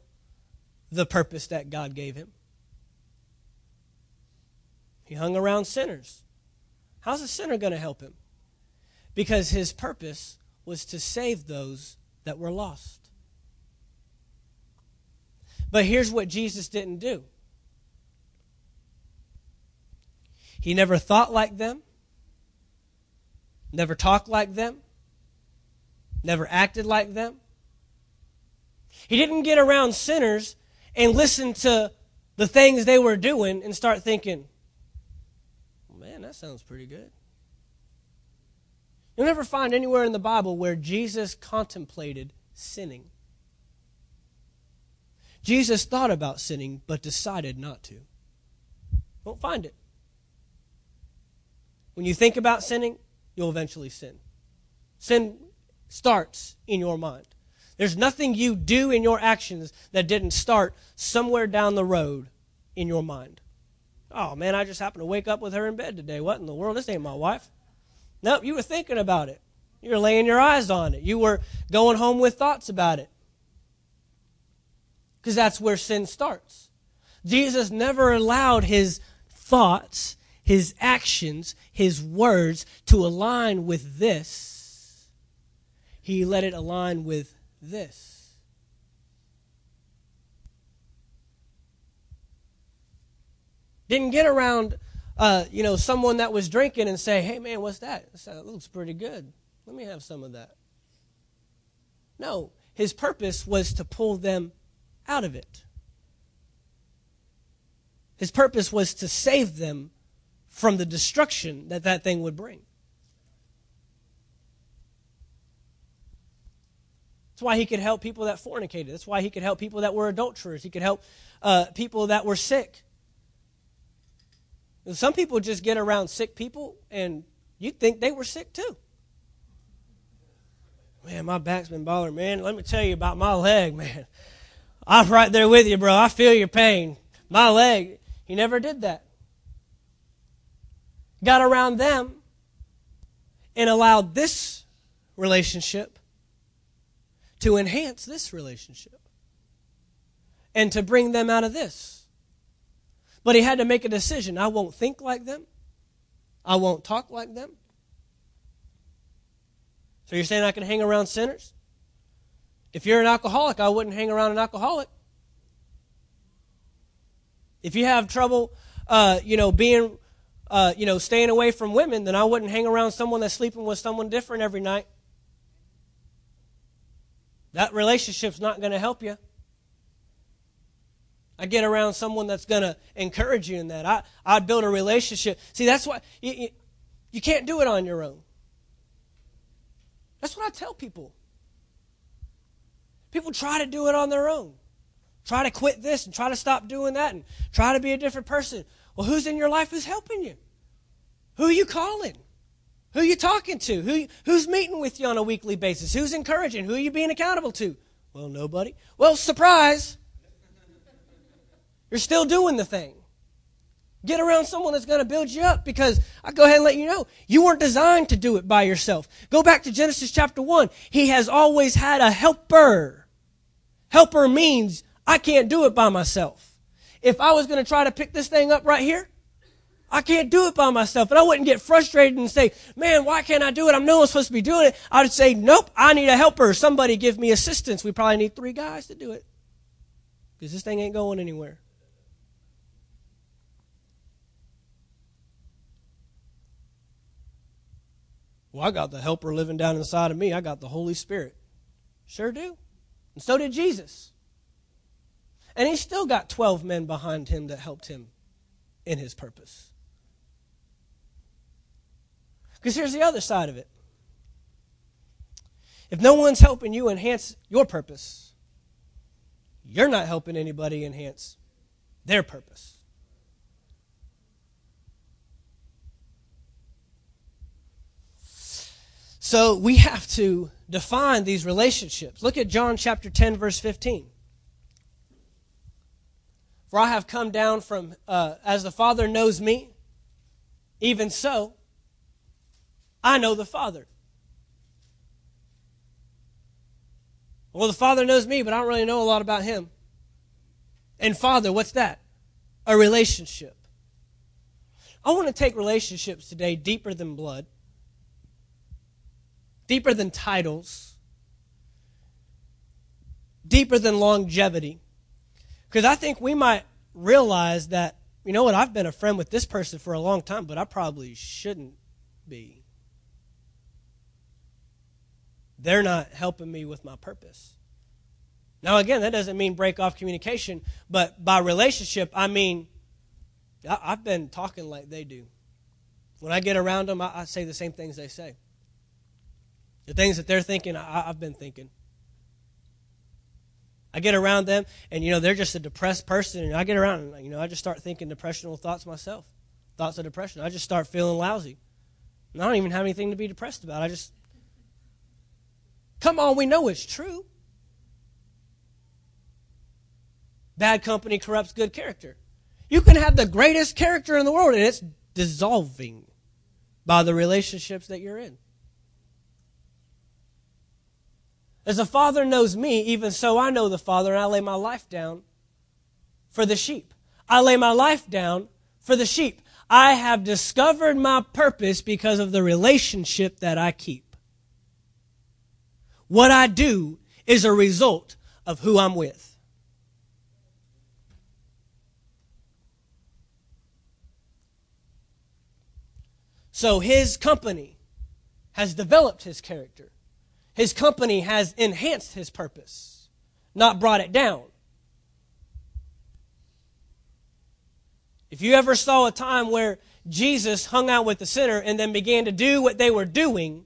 the purpose that God gave him. He hung around sinners. How's a sinner going to help him? Because his purpose was to save those that were lost. But here's what Jesus didn't do. He never thought like them, never talked like them, never acted like them. He didn't get around sinners and listen to the things they were doing and start thinking, man, that sounds pretty good. You'll never find anywhere in the Bible where Jesus contemplated sinning. Jesus thought about sinning, but decided not to. Won't find it. When you think about sinning, you'll eventually sin. Sin starts in your mind. There's nothing you do in your actions that didn't start somewhere down the road in your mind. Oh, man, I just happened to wake up with her in bed today. What in the world? This ain't my wife. Nope, you were thinking about it. You were laying your eyes on it. You were going home with thoughts about it. Because that's where sin starts. Jesus never allowed his thoughts, his actions, his words to align with this. He let it align with this. Didn't get around, someone that was drinking and say, hey, man, what's that? That looks pretty good. Let me have some of that. No, his purpose was to pull them out of it. His purpose was to save them from the destruction that thing would bring. That's why he could help people that fornicated. That's why he could help people that were adulterers. He could help people that were sick. And some people just get around sick people and you'd think they were sick too. Man, my back's been bothering. Man, let me tell you about my leg, man. I'm right there with you, bro. I feel your pain. My leg. He never did that. Got around them and allowed this relationship to enhance this relationship and to bring them out of this. But he had to make a decision. I won't think like them. I won't talk like them. So you're saying I can hang around sinners? If you're an alcoholic, I wouldn't hang around an alcoholic. If you have trouble, staying away from women, then I wouldn't hang around someone that's sleeping with someone different every night. That relationship's not going to help you. I get around someone that's going to encourage you in that. I'd build a relationship. See, that's why you can't do it on your own. That's what I tell people. People try to do it on their own. Try to quit this and try to stop doing that and try to be a different person. Well, who's in your life who's helping you? Who are you calling? Who are you talking to? Who's meeting with you on a weekly basis? Who's encouraging? Who are you being accountable to? Well, nobody. Well, surprise. You're still doing the thing. Get around someone that's going to build you up, because I'll go ahead and let you know, you weren't designed to do it by yourself. Go back to Genesis chapter 1. He has always had a helper. Helper means I can't do it by myself. If I was going to try to pick this thing up right here, I can't do it by myself. And I wouldn't get frustrated and say, man, why can't I do it? I know I'm supposed to be doing it. I would say, nope, I need a helper. Somebody give me assistance. We probably need 3 guys to do it, because this thing ain't going anywhere. Well, I got the helper living down inside of me. I got the Holy Spirit. Sure do. And so did Jesus. And he still got 12 men behind him that helped him in his purpose. Because here's the other side of it. If no one's helping you enhance your purpose, you're not helping anybody enhance their purpose. So we have to define these relationships. Look at John chapter 10, verse 15. For I have come down from, as the Father knows me, even so, I know the Father. Well, the Father knows me, but I don't really know a lot about him. And Father, what's that? A relationship. I want to take relationships today deeper than blood, deeper than titles, deeper than longevity. Because I think we might realize that, you know what, I've been a friend with this person for a long time, but I probably shouldn't be. They're not helping me with my purpose. Now, again, that doesn't mean break off communication, but by relationship, I mean I've been talking like they do. When I get around them, I say the same things they say. The things that they're thinking, I've been thinking. I get around them, and, you know, they're just a depressed person, and I get around them, you know, I just start thinking depressional thoughts myself, thoughts of depression. I just start feeling lousy. And I don't even have anything to be depressed about. I just, come on, we know it's true. Bad company corrupts good character. You can have the greatest character in the world, and it's dissolving by the relationships that you're in. As the Father knows me, even so I know the Father, and I lay my life down for the sheep. I lay my life down for the sheep. I have discovered my purpose because of the relationship that I keep. What I do is a result of who I'm with. So his company has developed his character. His company has enhanced his purpose, not brought it down. If you ever saw a time where Jesus hung out with the sinner and then began to do what they were doing,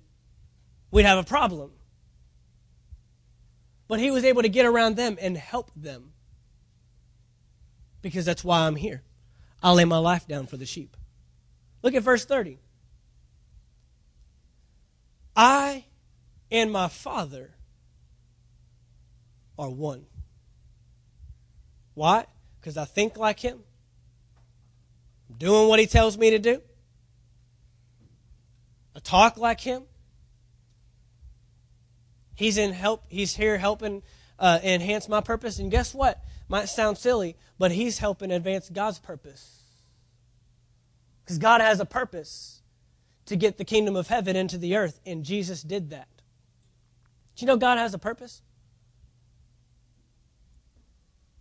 we'd have a problem. But he was able to get around them and help them, because that's why I'm here. I lay my life down for the sheep. Look at verse 30. I and my Father are one. Why? Because I think like him. I'm doing what he tells me to do. I talk like him. He's here helping enhance my purpose. And guess what? Might sound silly, but he's helping advance God's purpose. Because God has a purpose to get the kingdom of heaven into the earth, and Jesus did that. Do you know God has a purpose?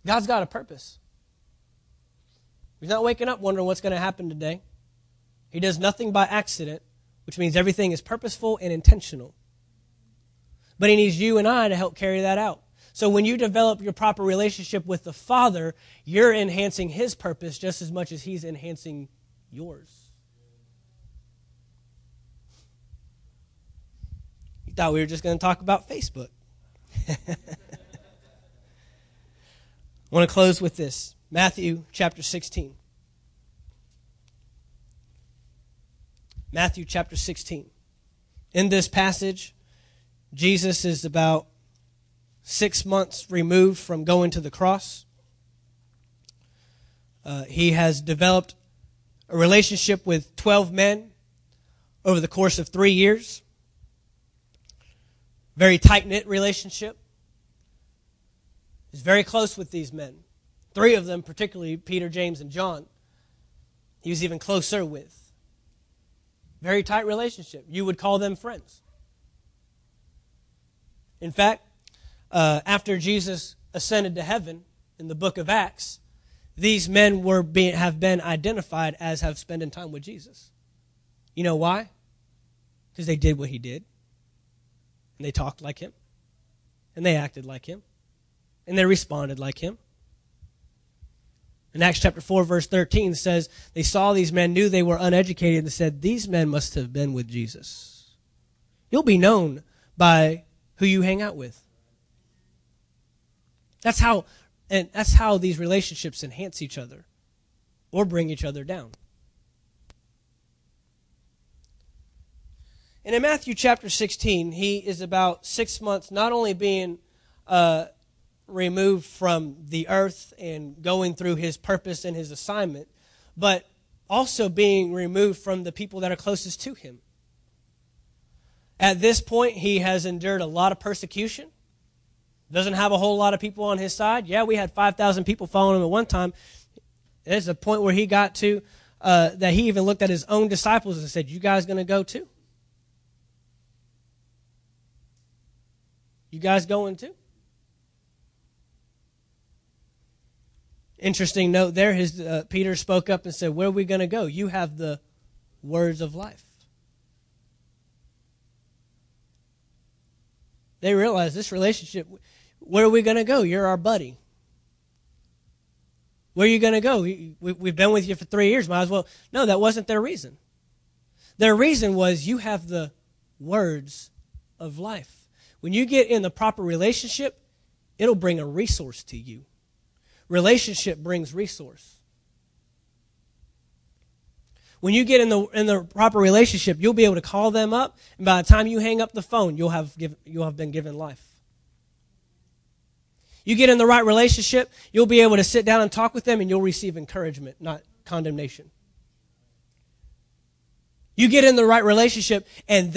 God's got a purpose. He's not waking up wondering what's going to happen today. He does nothing by accident, which means everything is purposeful and intentional. But he needs you and I to help carry that out. So when you develop your proper relationship with the Father, you're enhancing his purpose just as much as he's enhancing yours. Thought we were just going to talk about Facebook. I want to close with this. Matthew chapter 16. Matthew chapter 16. In this passage, Jesus is about 6 months removed from going to the cross. He has developed a relationship with 12 men over the course of 3 years. Very tight-knit relationship. He's very close with these men. 3 of them, particularly Peter, James, and John, he was even closer with. Very tight relationship. You would call them friends. In fact, after Jesus ascended to heaven in the book of Acts, these men have been identified as have spent time with Jesus. You know why? Because they did what he did. And they talked like him, and they acted like him, and they responded like him. In Acts chapter 4, verse 13 says, they saw these men, knew they were uneducated, and said, these men must have been with Jesus. You'll be known by who you hang out with. That's how these relationships enhance each other or bring each other down. And in Matthew chapter 16, he is about 6 months not only being removed from the earth and going through his purpose and his assignment, but also being removed from the people that are closest to him. At this point, he has endured a lot of persecution. Doesn't have a whole lot of people on his side. Yeah, we had 5,000 people following him at one time. There's a point where he got to that he even looked at his own disciples and said, "You guys going to go too? You guys going too?" Interesting note there. His Peter spoke up and said, "Where are we going to go? You have the words of life." They realized this relationship. Where are we going to go? You're our buddy. Where are you going to go? We've been with you for 3 years. Might as well. No, that wasn't their reason. Their reason was you have the words of life. When you get in the proper relationship, it'll bring a resource to you. Relationship brings resource. When you get in the proper relationship, you'll be able to call them up, and by the time you hang up the phone, you'll have been given life. You get in the right relationship, you'll be able to sit down and talk with them, and you'll receive encouragement, not condemnation. You get in the right relationship, and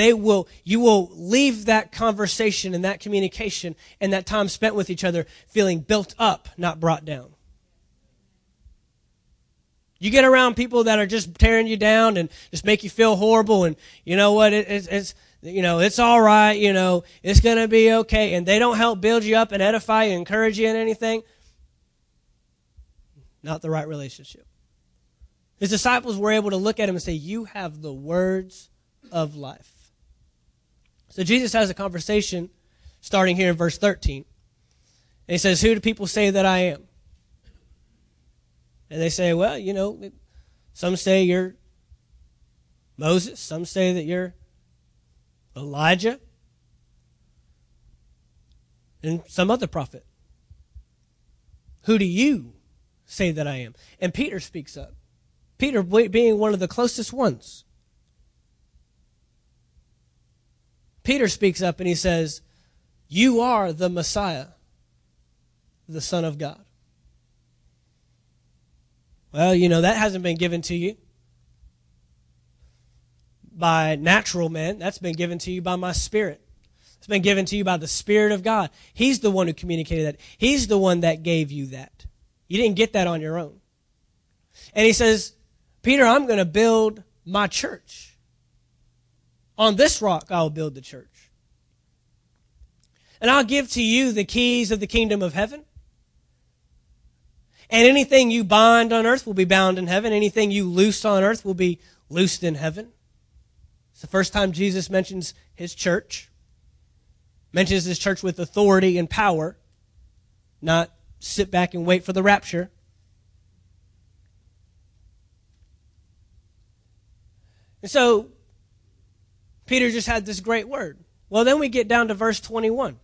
you will leave that conversation and that communication and that time spent with each other feeling built up, not brought down. You get around people that are just tearing you down and just make you feel horrible, and you know what, it's all right, it's going to be okay, and they don't help build you up and edify you, encourage you in anything. Not the right relationship. His disciples were able to look at him and say, "You have the words of life." So Jesus has a conversation starting here in verse 13. And he says, "Who do people say that I am?" And they say, "Well, some say you're Moses. Some say that you're Elijah. And some other prophet. Who do you say that I am?" And Peter speaks up. Peter being one of the closest ones. Peter speaks up and he says, "You are the Messiah, the Son of God." Well, that hasn't been given to you by natural men. That's been given to you by my Spirit. It's been given to you by the Spirit of God. He's the one who communicated that. He's the one that gave you that. You didn't get that on your own. And he says, "Peter, I'm going to build my church. On this rock I'll build the church. And I'll give to you the keys of the kingdom of heaven. And anything you bind on earth will be bound in heaven. Anything you loose on earth will be loosed in heaven." It's the first time Jesus mentions his church. Mentions his church with authority and power. Not sit back and wait for the rapture. And so, Peter just had this great word. Well, then we get down to verse 21.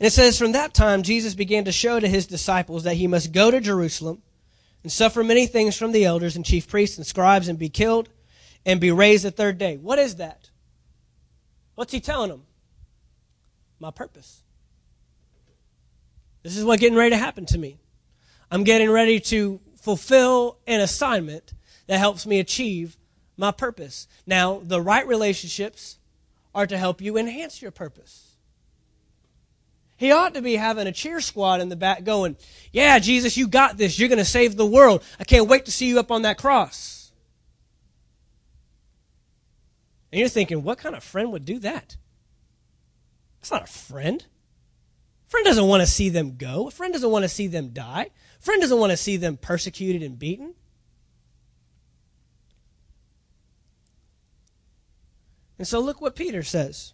And it says, "From that time, Jesus began to show to his disciples that he must go to Jerusalem and suffer many things from the elders and chief priests and scribes and be killed and be raised the third day." What is that? What's he telling them? My purpose. This is what's getting ready to happen to me. I'm getting ready to fulfill an assignment that helps me achieve my purpose. Now, the right relationships are to help you enhance your purpose. He ought to be having a cheer squad in the back going, "Yeah, Jesus, you got this. You're going to save the world. I can't wait to see you up on that cross." And you're thinking, what kind of friend would do that? That's not a friend. A friend doesn't want to see them go. A friend doesn't want to see them die. A friend doesn't want to see them persecuted and beaten. And so look what Peter says.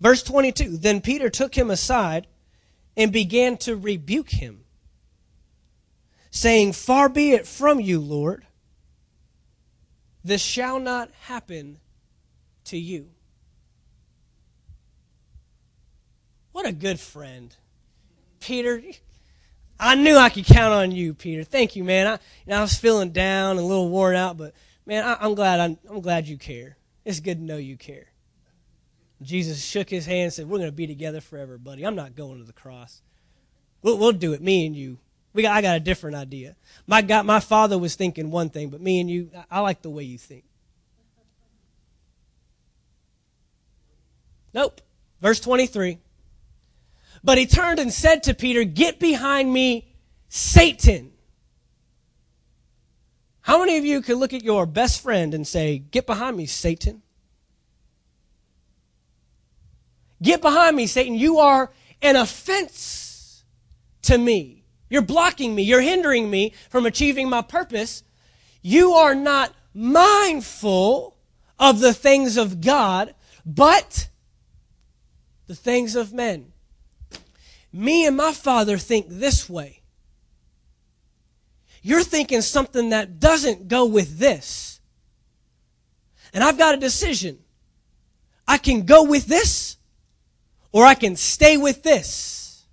Verse 22, "Then Peter took him aside and began to rebuke him, saying, 'Far be it from you, Lord. This shall not happen to you.'" What a good friend. Peter, I knew I could count on you, Peter. Thank you, man. I was feeling down and a little worn out, but man, I'm glad you care. It's good to know you care. Jesus shook his hand and said, we're going to be together forever, buddy. I'm not going to the cross. We'll do it, me and you. I got a different idea. My father was thinking one thing, but me and you, I like the way you think. Nope. Verse 23. But he turned and said to Peter, get behind me, Satan. How many of you could look at your best friend and say, get behind me, Satan? Get behind me, Satan. You are an offense to me. You're blocking me. You're hindering me from achieving my purpose. You are not mindful of the things of God, but the things of men. Me and my Father think this way. You're thinking something that doesn't go with this. And I've got a decision. I can go with this, or I can stay with this.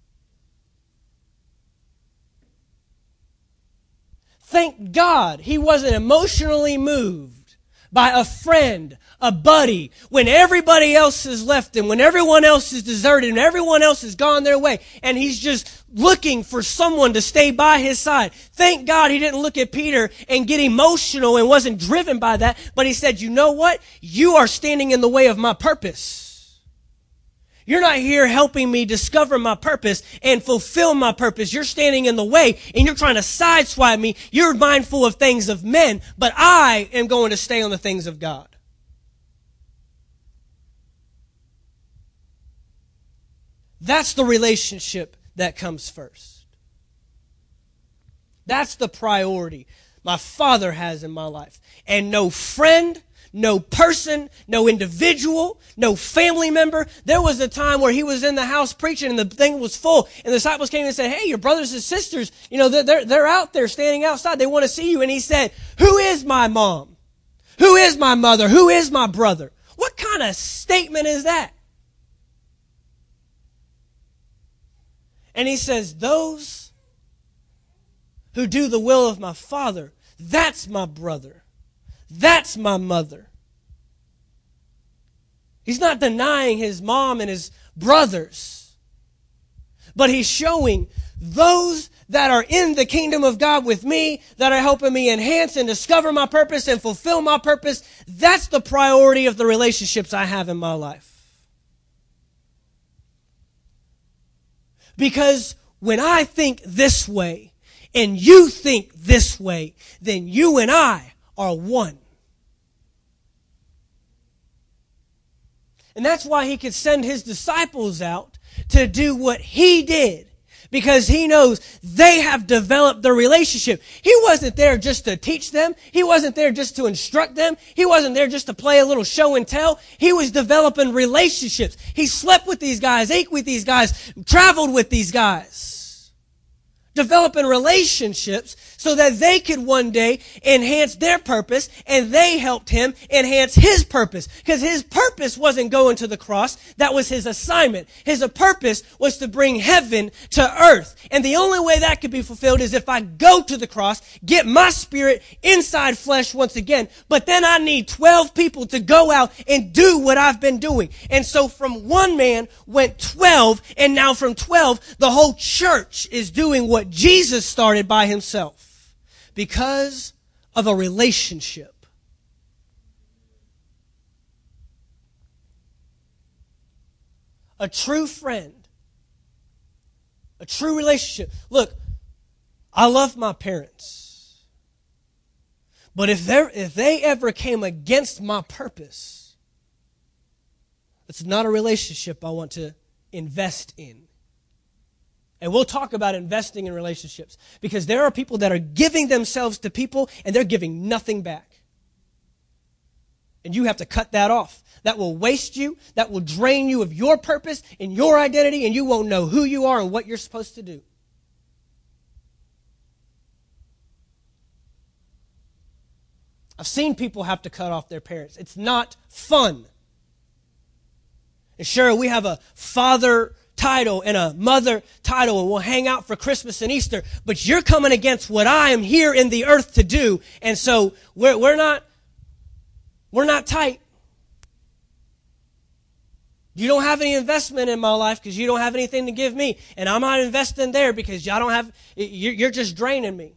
Thank God he wasn't emotionally moved by a friend, a buddy, when everybody else has left him, when everyone else is deserted and everyone else has gone their way, and he's just looking for someone to stay by his side. Thank God he didn't look at Peter and get emotional and wasn't driven by that, but he said, you know what? You are standing in the way of my purpose. You're not here helping me discover my purpose and fulfill my purpose. You're standing in the way and you're trying to sideswipe me. You're mindful of things of men, but I am going to stay on the things of God. That's the relationship that comes first. That's the priority my Father has in my life. And no friend, no person, no individual, no family member. There was a time where he was in the house preaching and the thing was full. And the disciples came and said, hey, your brothers and sisters, you know, they're out there standing outside. They want to see you. And he said, who is my mom? Who is my mother? Who is my brother? What kind of statement is that? And he says, those who do the will of my Father, that's my brother. That's my mother. He's not denying his mom and his brothers, but he's showing those that are in the kingdom of God with me, that are helping me enhance and discover my purpose and fulfill my purpose. That's the priority of the relationships I have in my life. Because when I think this way and you think this way, then you and I are one. And that's why he could send his disciples out to do what he did, because he knows they have developed the relationship. He wasn't there just to teach them. He wasn't there just to instruct them. He wasn't there just to play a little show and tell. He was developing relationships. He slept with these guys, ate with these guys, traveled with these guys, developing relationships so that they could one day enhance their purpose, and they helped him enhance his purpose, because his purpose wasn't going to the cross. That was his assignment. His purpose was to bring heaven to earth. And the only way that could be fulfilled is if I go to the cross, get my spirit inside flesh once again, but then I need 12 people to go out and do what I've been doing. And so from one man went 12, and now from 12, the whole church is doing what Jesus started by himself. Because of a relationship. A true friend. A true relationship. Look, I love my parents. But if they ever came against my purpose, it's not a relationship I want to invest in. And we'll talk about investing in relationships, because there are people that are giving themselves to people and they're giving nothing back. And you have to cut that off. That will waste you. That will drain you of your purpose and your identity, and you won't know who you are and what you're supposed to do. I've seen people have to cut off their parents. It's not fun. And sure, we have a father title and a mother title, and we'll hang out for Christmas and Easter, but you're coming against what I am here in the earth to do. And so we're not We're not tight. You don't have any investment in my life because you don't have anything to give me. And I'm not investing there because y'all don't have, you're just draining me.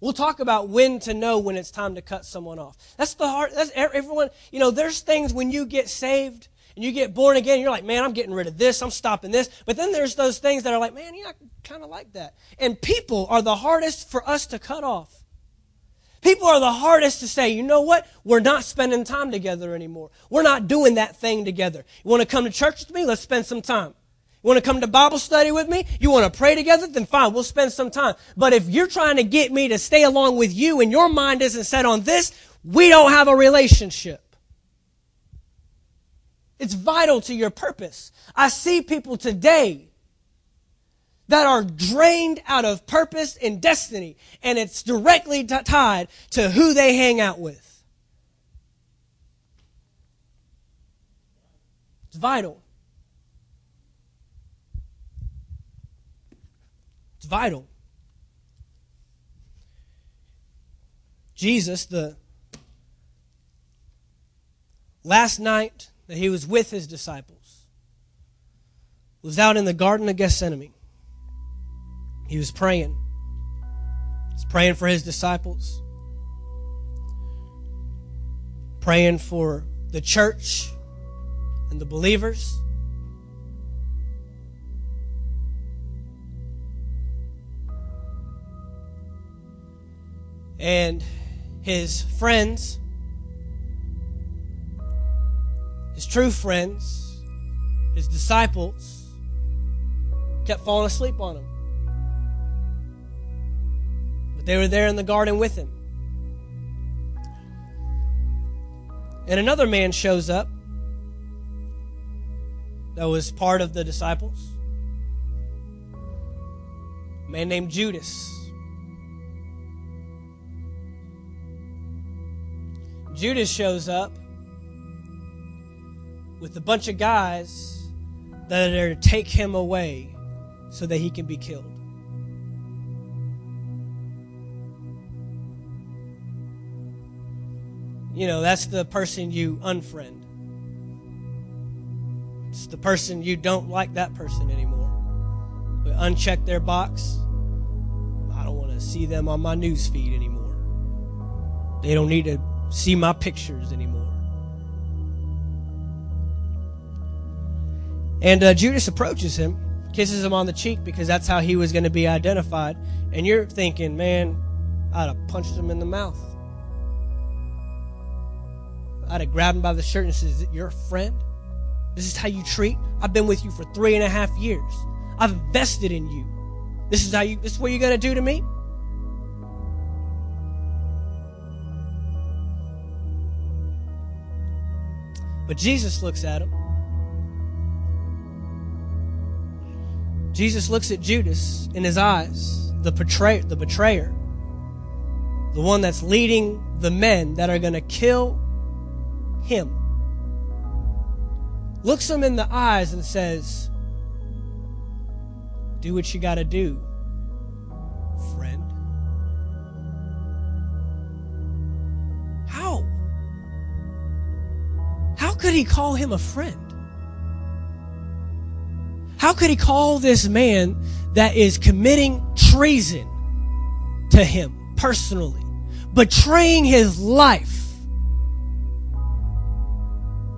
We'll talk about when to know when it's time to cut someone off. That's the hard, that's everyone, you know, there's things when you get saved and you get born again, you're like, man, I'm getting rid of this, I'm stopping this. But then there's those things that are like, man, yeah, I kind of like that. And people are the hardest for us to cut off. People are the hardest to say, you know what? We're not spending time together anymore. We're not doing that thing together. You want to come to church with me? Let's spend some time. You want to come to Bible study with me? You want to pray together? Then fine, we'll spend some time. But if you're trying to get me to stay along with you and your mind isn't set on this, we don't have a relationship. It's vital to your purpose. I see people today that are drained out of purpose and destiny, and it's directly tied to who they hang out with. It's vital. It's vital. Jesus, the last night that he was with his disciples, was out in the Garden of Gethsemane. He was praying. He was praying for his disciples, praying for the church and the believers. And his friends, his true friends, his disciples, kept falling asleep on him. They were there in the garden with him. And another man shows up that was part of the disciples. A man named Judas. Judas shows up with a bunch of guys that are there to take him away so that he can be killed. You know, that's the person you unfriend. It's the person you don't like that person anymore. We uncheck their box. I don't want to see them on my news feed anymore. They don't need to see my pictures anymore. And Judas approaches him, kisses him on the cheek because that's how he was going to be identified. And you're thinking, man, I'd have punched him in the mouth. I'd have grabbed him by the shirt and said, is it your friend? This is how you treat? I've been with you for 3.5 years. I've invested in you. This is what you're going to do to me? But Jesus looks at him. Jesus looks at Judas in his eyes, the betrayer, the one that's leading the men that are going to kill him, looks him in the eyes and says, do what you gotta do, friend. How could he call him a friend? How could he call this man that is committing treason to him personally, betraying his life,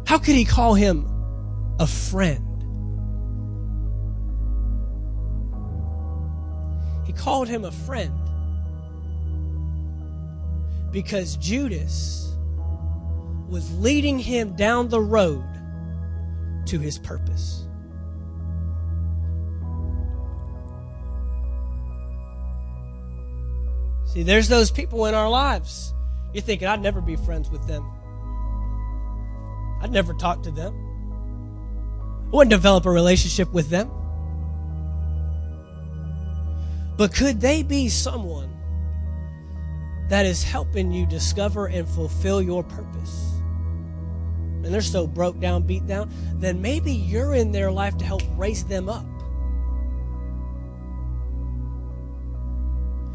how could he call him a friend? He called him a friend because Judas was leading him down the road to his purpose. See, there's those people in our lives. You're thinking, I'd never be friends with them. I'd never talk to them. I wouldn't develop a relationship with them. But could they be someone that is helping you discover and fulfill your purpose? And they're so broke down, beat down, then maybe you're in their life to help raise them up.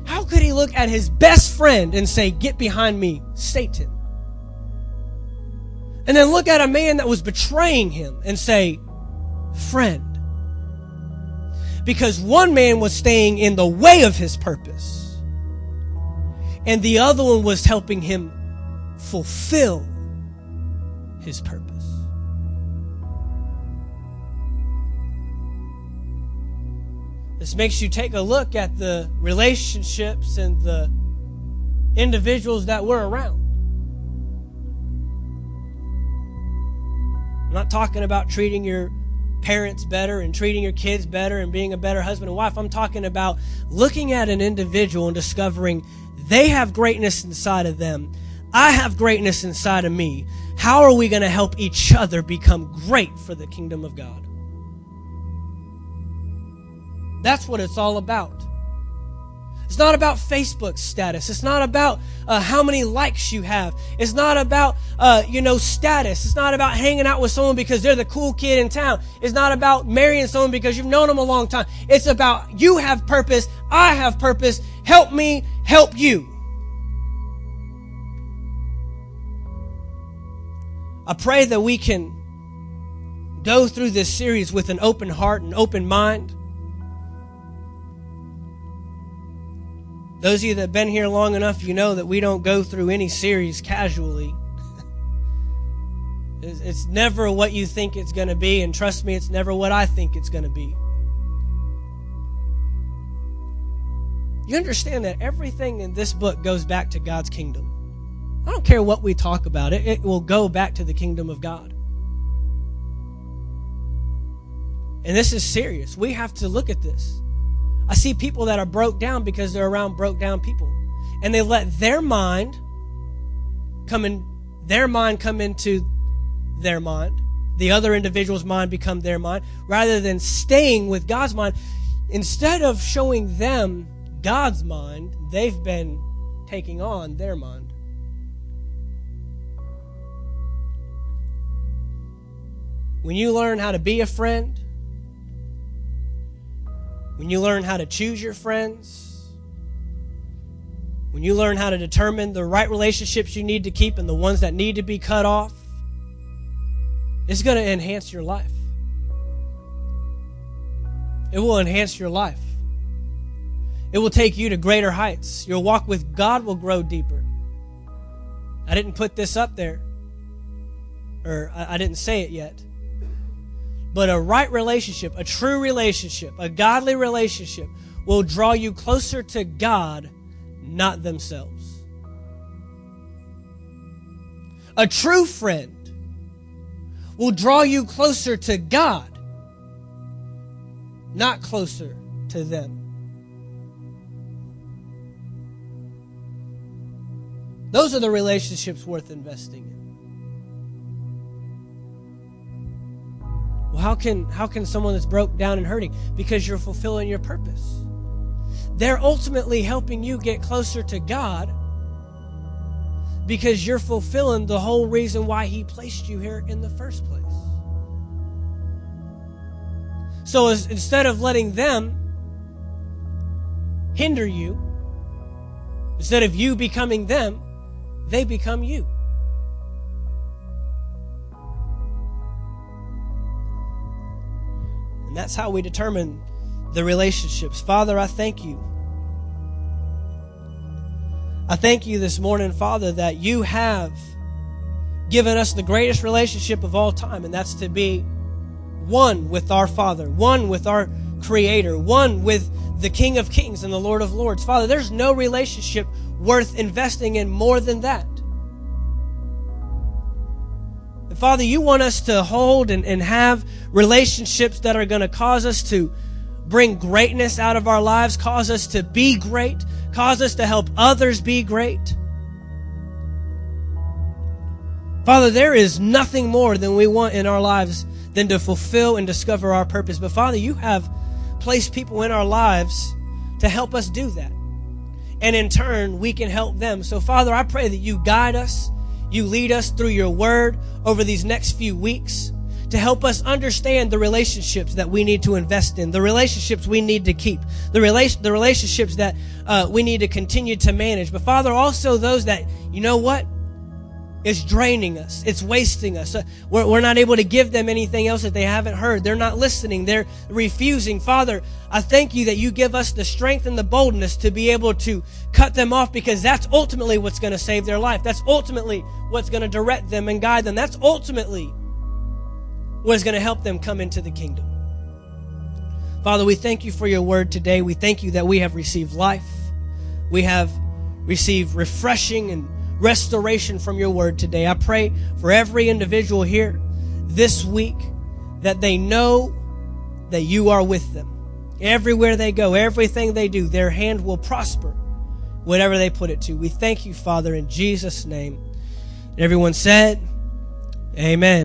How How could he look at his best friend and say, "Get behind me, Satan"? And then look at a man that was betraying him and say, "Friend." Because one man was staying in the way of his purpose, and the other one was helping him fulfill his purpose. This makes you take a look at the relationships and the individuals that we're around. I'm not talking about treating your parents better and treating your kids better and being a better husband and wife. I'm talking about looking at an individual and discovering they have greatness inside of them. I have greatness inside of me. How are we going to help each other become great for the kingdom of God? That's what it's all about. It's not about Facebook status. It's not about how many likes you have. It's not about, status. It's not about hanging out with someone because they're the cool kid in town. It's not about marrying someone because you've known them a long time. It's about you have purpose. I have purpose. Help me help you. I pray that we can go through this series with an open heart and open mind. Those of you that have been here long enough, you know that we don't go through any series casually. It's never what you think it's going to be, and trust me, it's never what I think it's going to be. You understand that everything in this book goes back to God's kingdom. I don't care what we talk about. It will go back to the kingdom of God. And this is serious. We have to look at this. I see people that are broke down because they're around broke down people. And they let their mind come into their mind. The other individual's mind become their mind. Rather than staying with God's mind, instead of showing them God's mind, they've been taking on their mind. When you learn how to be a friend, when you learn how to choose your friends, when you learn how to determine the right relationships you need to keep and the ones that need to be cut off, it's going to enhance your life. It will enhance your life. It will take you to greater heights. Your walk with God will grow deeper. I didn't put this up there, or I didn't say it yet. But a right relationship, a true relationship, a godly relationship will draw you closer to God, not themselves. A true friend will draw you closer to God, not closer to them. Those are the relationships worth investing in. Well, how can someone that's broke down and hurting? Because you're fulfilling your purpose. They're ultimately helping you get closer to God because you're fulfilling the whole reason why He placed you here in the first place. So instead of letting them hinder you, instead of you becoming them, they become you. And that's how we determine the relationships. Father, I thank you. I thank you this morning, Father, that you have given us the greatest relationship of all time, and that's to be one with our Father, one with our Creator, one with the King of Kings and the Lord of Lords. Father, there's no relationship worth investing in more than that. Father, you want us to hold and have relationships that are going to cause us to bring greatness out of our lives, cause us to be great, cause us to help others be great. Father, there is nothing more than we want in our lives than to fulfill and discover our purpose. But Father, you have placed people in our lives to help us do that. And in turn, we can help them. So Father, I pray that you guide us. You lead us through your word over these next few weeks to help us understand the relationships that we need to invest in, the relationships we need to keep, the relationships that we need to continue to manage. But Father, also those that, you know what? It's draining us. It's wasting us. We're not able to give them anything else that they haven't heard. They're not listening. They're refusing. Father, I thank you that you give us the strength and the boldness to be able to cut them off, because that's ultimately what's going to save their life. That's ultimately what's going to direct them and guide them. That's ultimately what's going to help them come into the kingdom. Father, we thank you for your word today. We thank you that we have received life. We have received refreshing and restoration from your word today. I pray for every individual here this week that they know that you are with them. Everywhere they go, everything they do, their hand will prosper, whatever they put it to. We thank you, Father, in Jesus' name. Everyone said, amen.